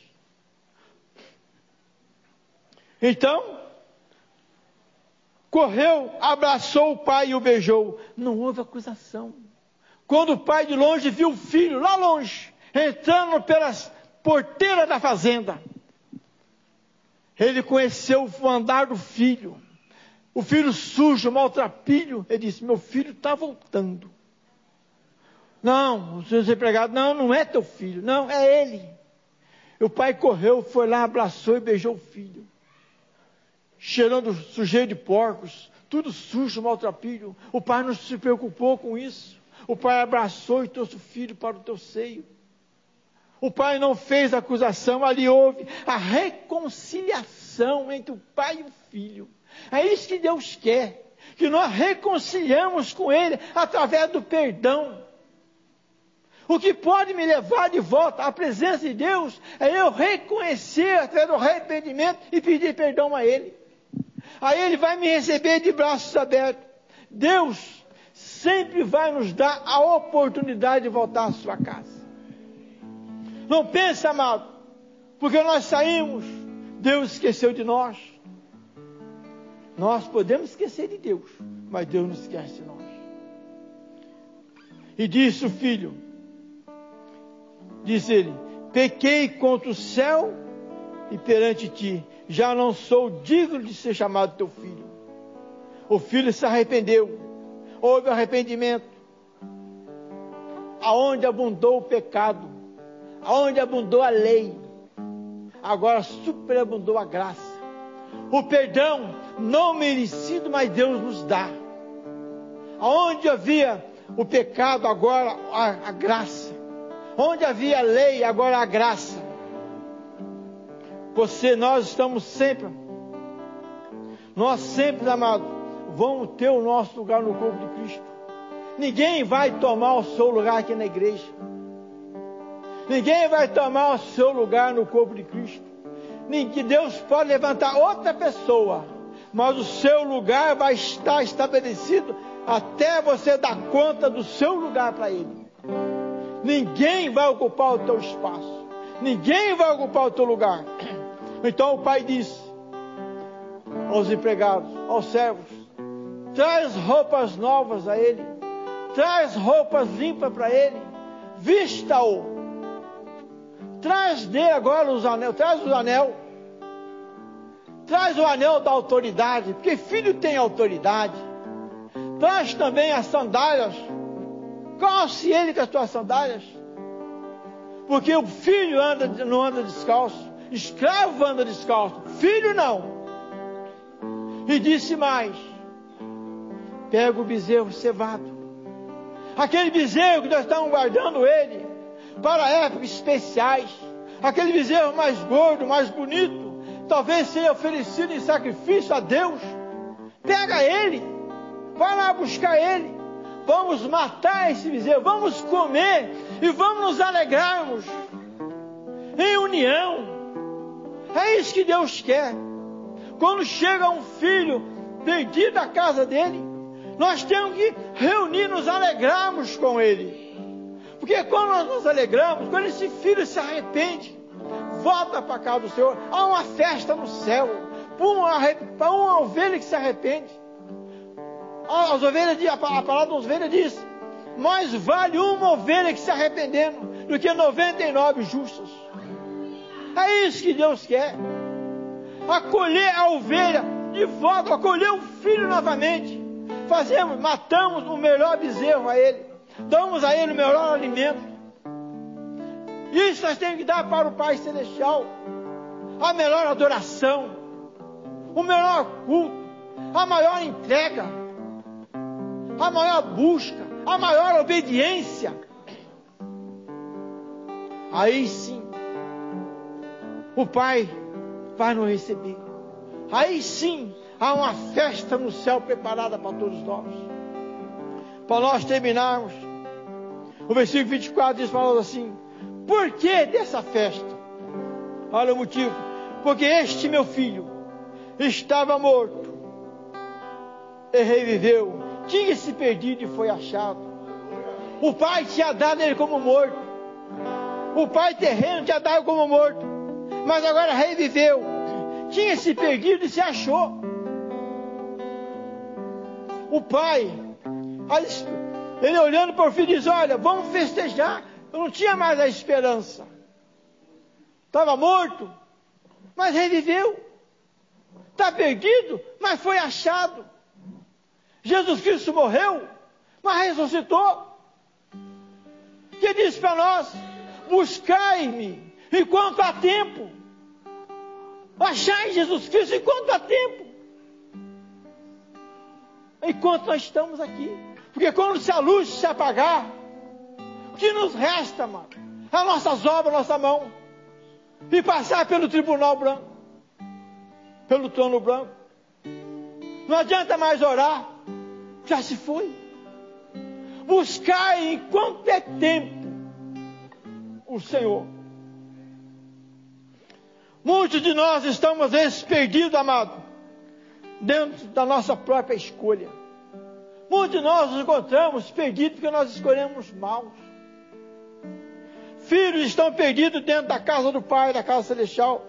Então, correu, abraçou o pai e o beijou. Não houve acusação. Quando o pai de longe viu o filho lá longe, entrando pelas porteiras da fazenda, ele conheceu o andar do filho. O filho sujo, maltrapilho. Ele disse, meu filho está voltando. Não, os seus empregados, não é teu filho. Não, é ele. E o pai correu, foi lá, abraçou e beijou o filho. Cheirando sujeito de porcos, tudo sujo, maltrapilho. O pai não se preocupou com isso. O pai abraçou e trouxe o filho para o teu seio. O pai não fez acusação, ali houve a reconciliação entre o pai e o filho. É isso que Deus quer, que nós reconciliamos com Ele através do perdão. O que pode me levar de volta à presença de Deus é eu reconhecer através do arrependimento e pedir perdão a Ele. Aí Ele vai me receber de braços abertos. Deus sempre vai nos dar a oportunidade de voltar à sua casa. Não pensa, amado, porque nós saímos, Deus esqueceu de nós. Nós podemos esquecer de Deus, mas Deus não esquece de nós. E disse o filho, disse ele, pequei contra o céu e perante ti, já não sou digno de ser chamado teu filho. O filho se arrependeu, houve arrependimento. Aonde abundou o pecado, aonde abundou a lei, agora superabundou a graça. O perdão não merecido, mas Deus nos dá. Aonde havia o pecado, agora a graça. Onde havia a lei, agora a graça. Nós sempre, amado, vamos ter o nosso lugar no corpo de Cristo. Ninguém vai tomar o seu lugar aqui na igreja. Ninguém vai tomar o seu lugar no corpo de Cristo. Deus pode levantar outra pessoa, mas o seu lugar vai estar estabelecido até você dar conta do seu lugar para Ele. Ninguém vai ocupar o teu espaço. Ninguém vai ocupar o teu lugar. Então o pai disse aos empregados, aos servos, traz roupas novas a ele. Traz roupas limpas para ele. Vista-o. Traz dele agora os anel, traz os anel. Traz o anel da autoridade, porque filho tem autoridade. Traz também as sandálias. Calce ele com as tuas sandálias. Porque o filho não anda descalço. Escravo anda descalço. Filho não. E disse mais. Pega o bezerro cevado. Aquele bezerro que nós estamos guardando ele. Para épocas especiais. Aquele bezerro mais gordo, mais bonito. Talvez seja oferecido em sacrifício a Deus. Pega ele. Vai lá buscar ele. Vamos matar esse bezerro, vamos comer e vamos nos alegrarmos em união. É isso que Deus quer. Quando chega um filho perdido à casa dele, nós temos que reunir, nos alegrarmos com ele. Porque quando nós nos alegramos, quando esse filho se arrepende, volta para a casa do Senhor, há uma festa no céu, para uma ovelha que se arrepende. As ovelhas, a palavra das ovelhas diz, mais vale uma ovelha que se arrependendo do que 99 justas. É isso que Deus quer. Acolher a ovelha de volta, acolher o filho novamente. Matamos o melhor bezerro a ele. Damos a ele o melhor alimento. Isso nós temos que dar para o Pai Celestial. A melhor adoração. O melhor culto. A maior entrega. A maior busca, a maior obediência. Aí sim, o Pai vai nos receber. Aí sim, há uma festa no céu preparada para todos nós. Para nós terminarmos, o versículo 24 diz falando assim: por que dessa festa? Olha o motivo. Porque este meu filho estava morto e reviveu, tinha-se perdido e foi achado. O Pai tinha dado ele como morto, o Pai terreno tinha dado como morto, mas agora reviveu, tinha-se perdido e se achou. O Pai, ele olhando para o filho, diz: olha, vamos festejar. Eu não tinha mais a esperança, estava morto, mas reviveu. Está perdido, mas foi achado. Jesus Cristo morreu, mas ressuscitou. Que diz para nós: buscai-me enquanto há tempo. Achai Jesus Cristo enquanto há tempo. Enquanto nós estamos aqui. Porque quando a luz se apagar, o que nos resta, mano? As nossas obras, a nossa mão. E passar pelo tribunal branco. Pelo trono branco. Não adianta mais orar. Já se foi. Buscai enquanto é tempo o Senhor. Muitos de nós estamos às vezes perdidos, amado, dentro da nossa própria escolha. Muitos de nós nos encontramos perdidos porque nós escolhemos maus. Filhos estão perdidos dentro da casa do Pai, da casa celestial,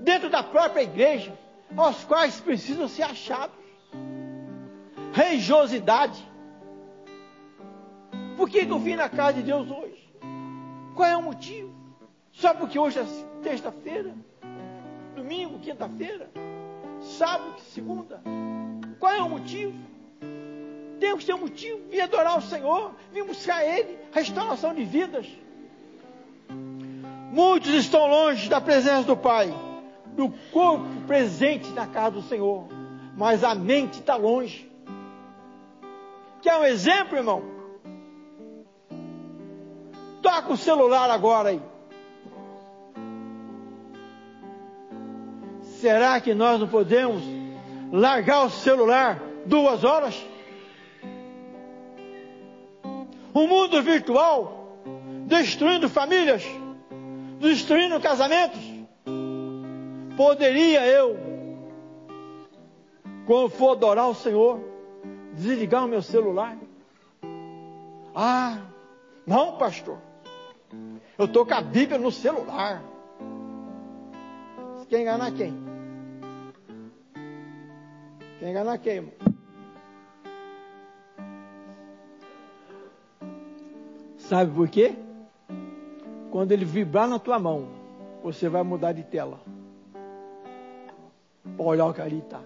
dentro da própria igreja, aos quais precisam ser achados. Religiosidade. Por que eu vim na casa de Deus hoje? Qual é o motivo? Só porque hoje é terça-feira? Domingo, quinta-feira? Sábado, segunda? Qual é o motivo? Temos que ter um motivo. Vim adorar o Senhor, vim buscar Ele, restauração de vidas. Muitos estão longe da presença do Pai, do corpo presente na casa do Senhor, mas a mente está longe. Quer um exemplo, irmão? Toca o celular agora aí. Será que nós não podemos largar o celular 2 horas? O mundo virtual destruindo famílias, destruindo casamentos. Poderia eu, quando for adorar o Senhor, desligar o meu celular? Ah, não, pastor. Eu estou com a Bíblia no celular. Você quer enganar quem? Quer enganar quem, irmão? Sabe por quê? Quando ele vibrar na tua mão, você vai mudar de tela. Para olhar o que ali está.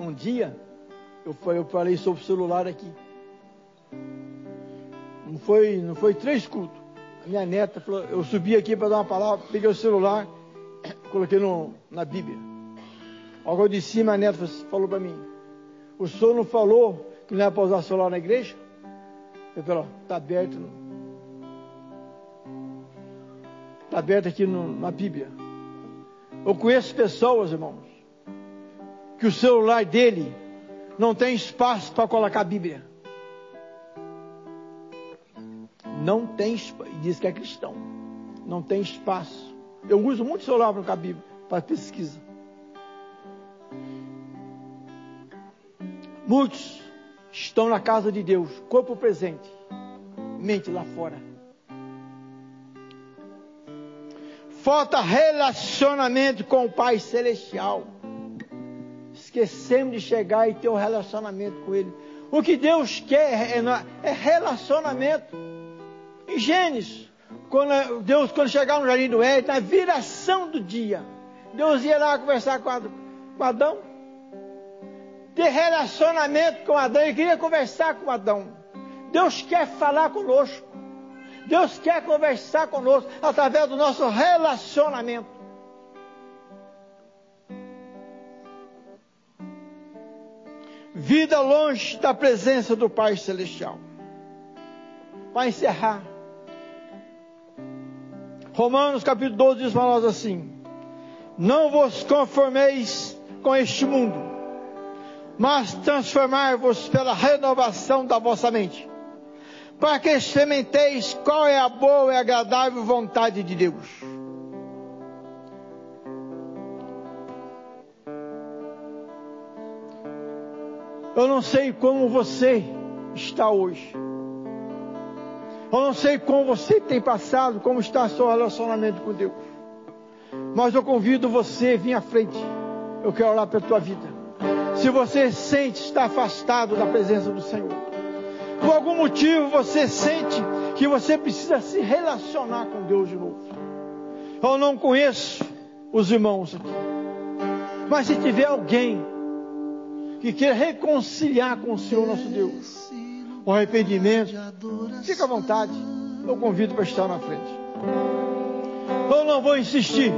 Um dia, eu falei sobre o celular aqui. Não foi 3 cultos. A minha neta falou, eu subi aqui para dar uma palavra, peguei o celular, coloquei na Bíblia. Logo de cima, a neta falou para mim: o senhor não falou que não era para usar celular na igreja? Eu falei: está aberto. Está aberto aqui na Bíblia. Eu conheço pessoas, irmãos, que o celular dele não tem espaço para colocar a Bíblia. Não tem espaço. Diz que é cristão. Não tem espaço. Eu uso muito celular para colocar a Bíblia, para pesquisa. Muitos estão na casa de Deus, corpo presente, mente lá fora. Falta relacionamento com o Pai Celestial. Esquecemos de chegar e ter um relacionamento com Ele. O que Deus quer é relacionamento. Em Gênesis, quando chegar no Jardim do Éden, na viração do dia, Deus ia lá conversar com Adão. Ter relacionamento com Adão. Ele queria conversar com Adão. Deus quer falar conosco. Deus quer conversar conosco através do nosso relacionamento. Vida longe da presença do Pai Celestial. Para encerrar, Romanos capítulo 12 diz para nós assim: não vos conformeis com este mundo, mas transformai-vos pela renovação da vossa mente, para que experimenteis qual é a boa e agradável vontade de Deus. Eu não sei como você está hoje. Eu não sei como você tem passado, como está seu relacionamento com Deus. Mas eu convido você a vir à frente. Eu quero orar pela tua vida. Se você sente estar afastado da presença do Senhor, por algum motivo você sente que você precisa se relacionar com Deus de novo. Eu não conheço os irmãos aqui, mas se tiver alguém que quer reconciliar com o Senhor nosso Deus, o arrependimento, fica à vontade, eu convido para estar na frente. Eu não vou insistir,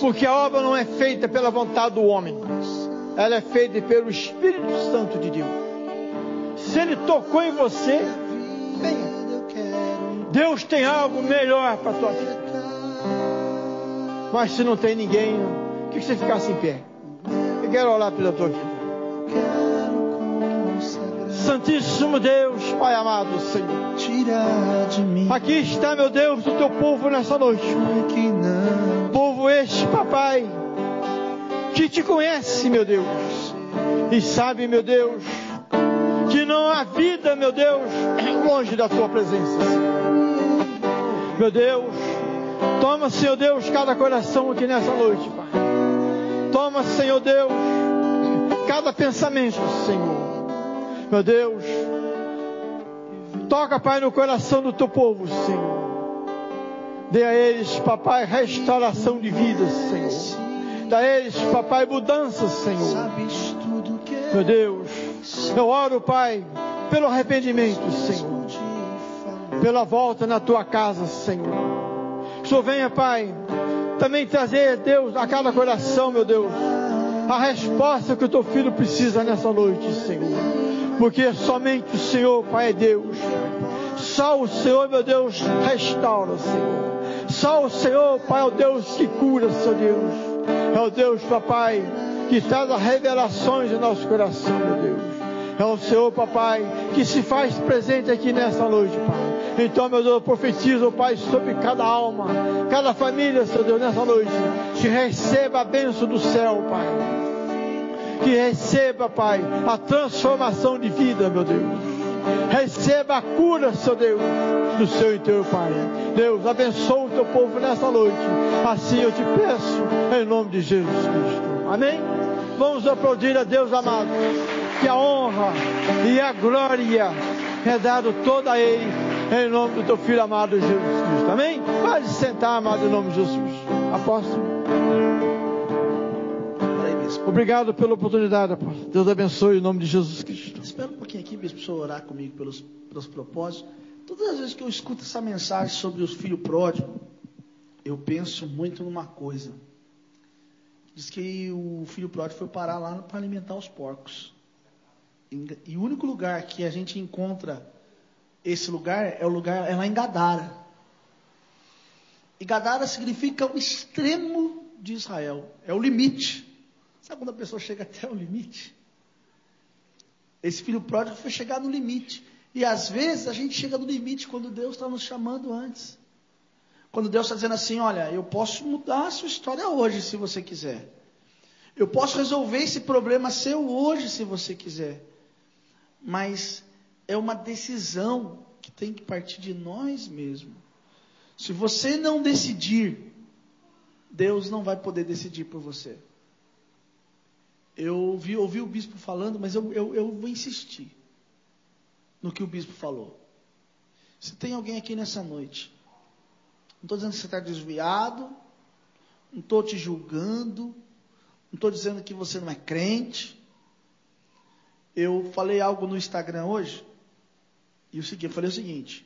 porque a obra não é feita pela vontade do homem, ela é feita pelo Espírito Santo de Deus. Se Ele tocou em você, venha. Deus tem algo melhor para a tua vida. Mas se não tem ninguém, que você ficasse em pé. Eu quero orar pela tua vida. Santíssimo Deus, Pai amado, Senhor, aqui está, meu Deus, o teu povo nessa noite. Povo este, papai, que te conhece, meu Deus, e sabe, meu Deus, que não há vida, meu Deus, longe da tua presença, Senhor. Meu Deus, toma, Senhor Deus, cada coração aqui nessa noite, Pai. Toma, Senhor Deus, cada pensamento, Senhor. Meu Deus, toca, Pai, no coração do teu povo, Senhor. Dê a eles, papai, restauração de vidas, Senhor. Dê a eles, papai, mudança, Senhor. Meu Deus, eu oro, Pai, pelo arrependimento, Senhor. Pela volta na tua casa, Senhor. Que o Senhor venha, Pai, também trazer, Deus, a cada coração, meu Deus, a resposta que o teu filho precisa nessa noite, Senhor. Porque somente o Senhor, Pai, é Deus. Só o Senhor, meu Deus, restaura, Senhor. Só o Senhor, Pai, é o Deus que cura, Senhor Deus. É o Deus, papai, que traz as revelações do nosso coração, meu Deus. É o Senhor, papai, que se faz presente aqui nessa noite, Pai. Então, meu Deus, eu profetizo, Pai, sobre cada alma, cada família, Senhor Deus, nessa noite. Que receba a bênção do céu, Pai. Que receba, Pai, a transformação de vida, meu Deus. Receba a cura, Senhor Deus, do seu interior, Pai. Deus, abençoa o teu povo nessa noite. Assim eu te peço, em nome de Jesus Cristo. Amém? Vamos aplaudir a Deus amado, que a honra e a glória é dado toda a Ele. Em nome do teu filho amado Jesus Cristo. Amém? Pode sentar, amado, em nome de Jesus. Apóstolo. Obrigado pela oportunidade, apóstolo. Deus abençoe em nome de Jesus Cristo. Espera um pouquinho aqui, bispo, para o senhor orar comigo pelos propósitos. Todas as vezes que eu escuto essa mensagem sobre os filhos pródigos, eu penso muito numa coisa. Diz que o filho pródigo foi parar lá para alimentar os porcos. E o único lugar que a gente encontra esse lugar é lá em Gadara. E Gadara significa o extremo de Israel. É o limite. Sabe quando a pessoa chega até o limite? Esse filho pródigo foi chegar no limite. E às vezes a gente chega no limite quando Deus está nos chamando antes. Quando Deus está dizendo assim, olha, eu posso mudar a sua história hoje, se você quiser. Eu posso resolver esse problema seu hoje, se você quiser. Mas é uma decisão que tem que partir de nós mesmos. Se você não decidir, Deus não vai poder decidir por você. Eu ouvi o bispo falando, mas eu vou insistir no que o bispo falou. Se tem alguém aqui nessa noite, não estou dizendo que você está desviado, não estou te julgando, não estou dizendo que você não é crente. Eu falei algo no Instagram hoje. E eu falei o seguinte: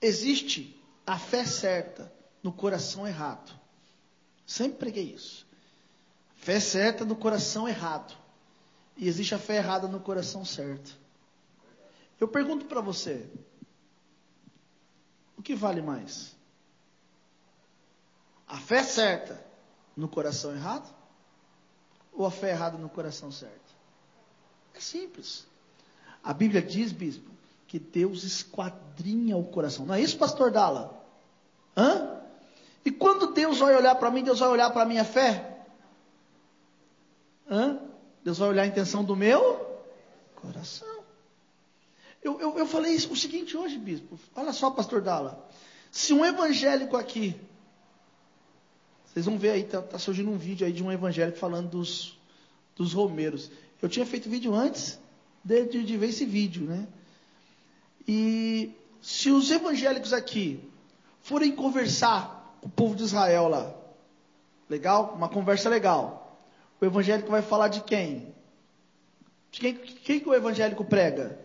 existe a fé certa no coração errado. Sempre preguei isso. Fé certa no coração errado. E existe a fé errada no coração certo. Eu pergunto para você: o que vale mais? fé certa no coração errado? Ou a fé errada no coração certo? É simples. A Bíblia diz, bispo, que Deus esquadrinha o coração. Não é isso, pastor Dalla? Hã? E quando Deus vai olhar para mim, Deus vai olhar para a minha fé? Hã? Deus vai olhar a intenção do meu coração. Eu falei isso, o seguinte hoje, bispo. Olha só, pastor Dalla. Se um evangélico aqui... Vocês vão ver aí, tá surgindo um vídeo aí de um evangélico falando dos romeiros. Eu tinha feito vídeo antes de ver esse vídeo, né? E se os evangélicos aqui forem conversar com o povo de Israel lá, legal? Uma conversa legal. O evangélico vai falar de quem? De quem que o evangélico prega?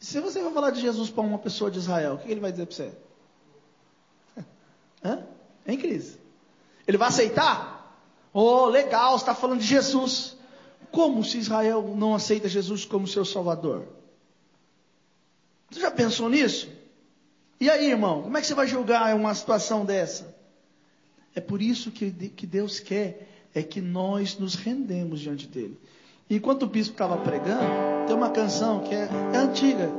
Se você vai falar de Jesus para uma pessoa de Israel, o que ele vai dizer para você? Hã? Hein, Cris? Ele vai aceitar? Oh, legal, você está falando de Jesus. Como se Israel não aceita Jesus como seu Salvador? Você já pensou nisso? E aí, irmão, como é que você vai julgar uma situação dessa? É por isso que Deus quer, é que nós nos rendemos diante dele. Enquanto o bispo estava pregando, tem uma canção que é antiga.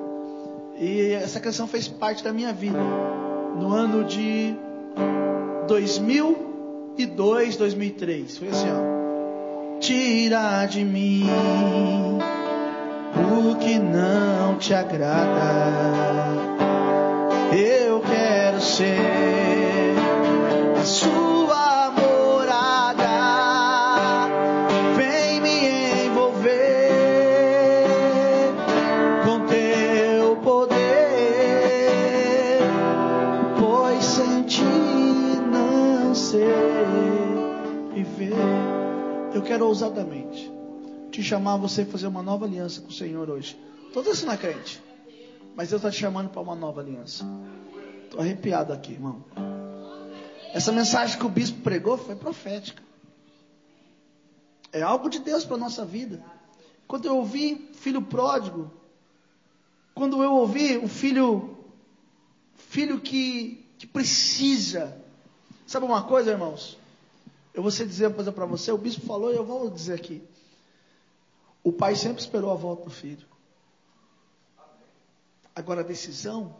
E essa canção fez parte da minha vida. No ano de 2002, 2003. Foi assim, ó. Tira de mim o que não te agrada. Eu quero ser a sua morada. Vem me envolver com teu poder, pois sem ti viver. Eu quero ousadamente te chamar a você fazer uma nova aliança com o Senhor hoje. Todo isso na crente, mas Deus está te chamando para uma nova aliança. Estou arrepiado aqui, irmão. Essa mensagem que o bispo pregou foi profética. É algo de Deus para a nossa vida. Quando eu ouvi filho pródigo, quando eu ouvi o filho que precisa. Sabe uma coisa, irmãos? Eu vou dizer uma coisa para você. O bispo falou e eu vou dizer aqui. O pai sempre esperou a volta do filho. Agora, a decisão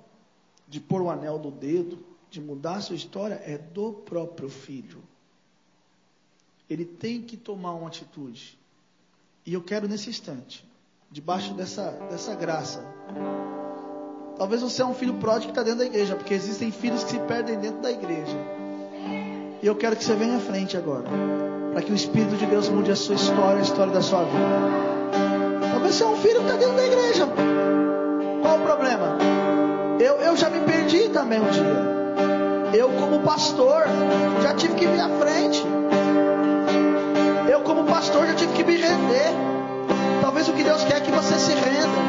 de pôr o anel no dedo, de mudar a sua história, é do próprio filho. Ele tem que tomar uma atitude. E eu quero, nesse instante, debaixo dessa graça... Talvez você é um filho pródigo que está dentro da igreja, porque existem filhos que se perdem dentro da igreja. E eu quero que você venha à frente agora, para que o Espírito de Deus mude a sua história, a história da sua vida. Talvez você é um filho que está dentro da igreja. Qual o problema? Eu já me perdi também um dia. Eu, como pastor, já tive que vir à frente. Eu, como pastor, já tive que me render. Talvez o que Deus quer é que você se renda.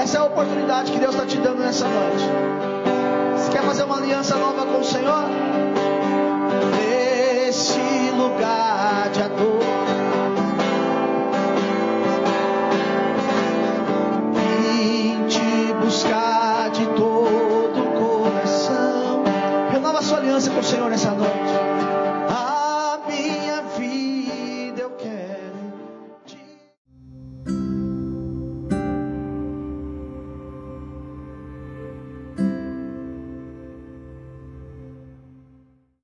Essa é a oportunidade que Deus está te dando nessa noite. Você quer fazer uma aliança nova com o Senhor? Nesse lugar de adoração, vim te buscar de todo o coração. Renova a sua aliança com o Senhor nessa noite.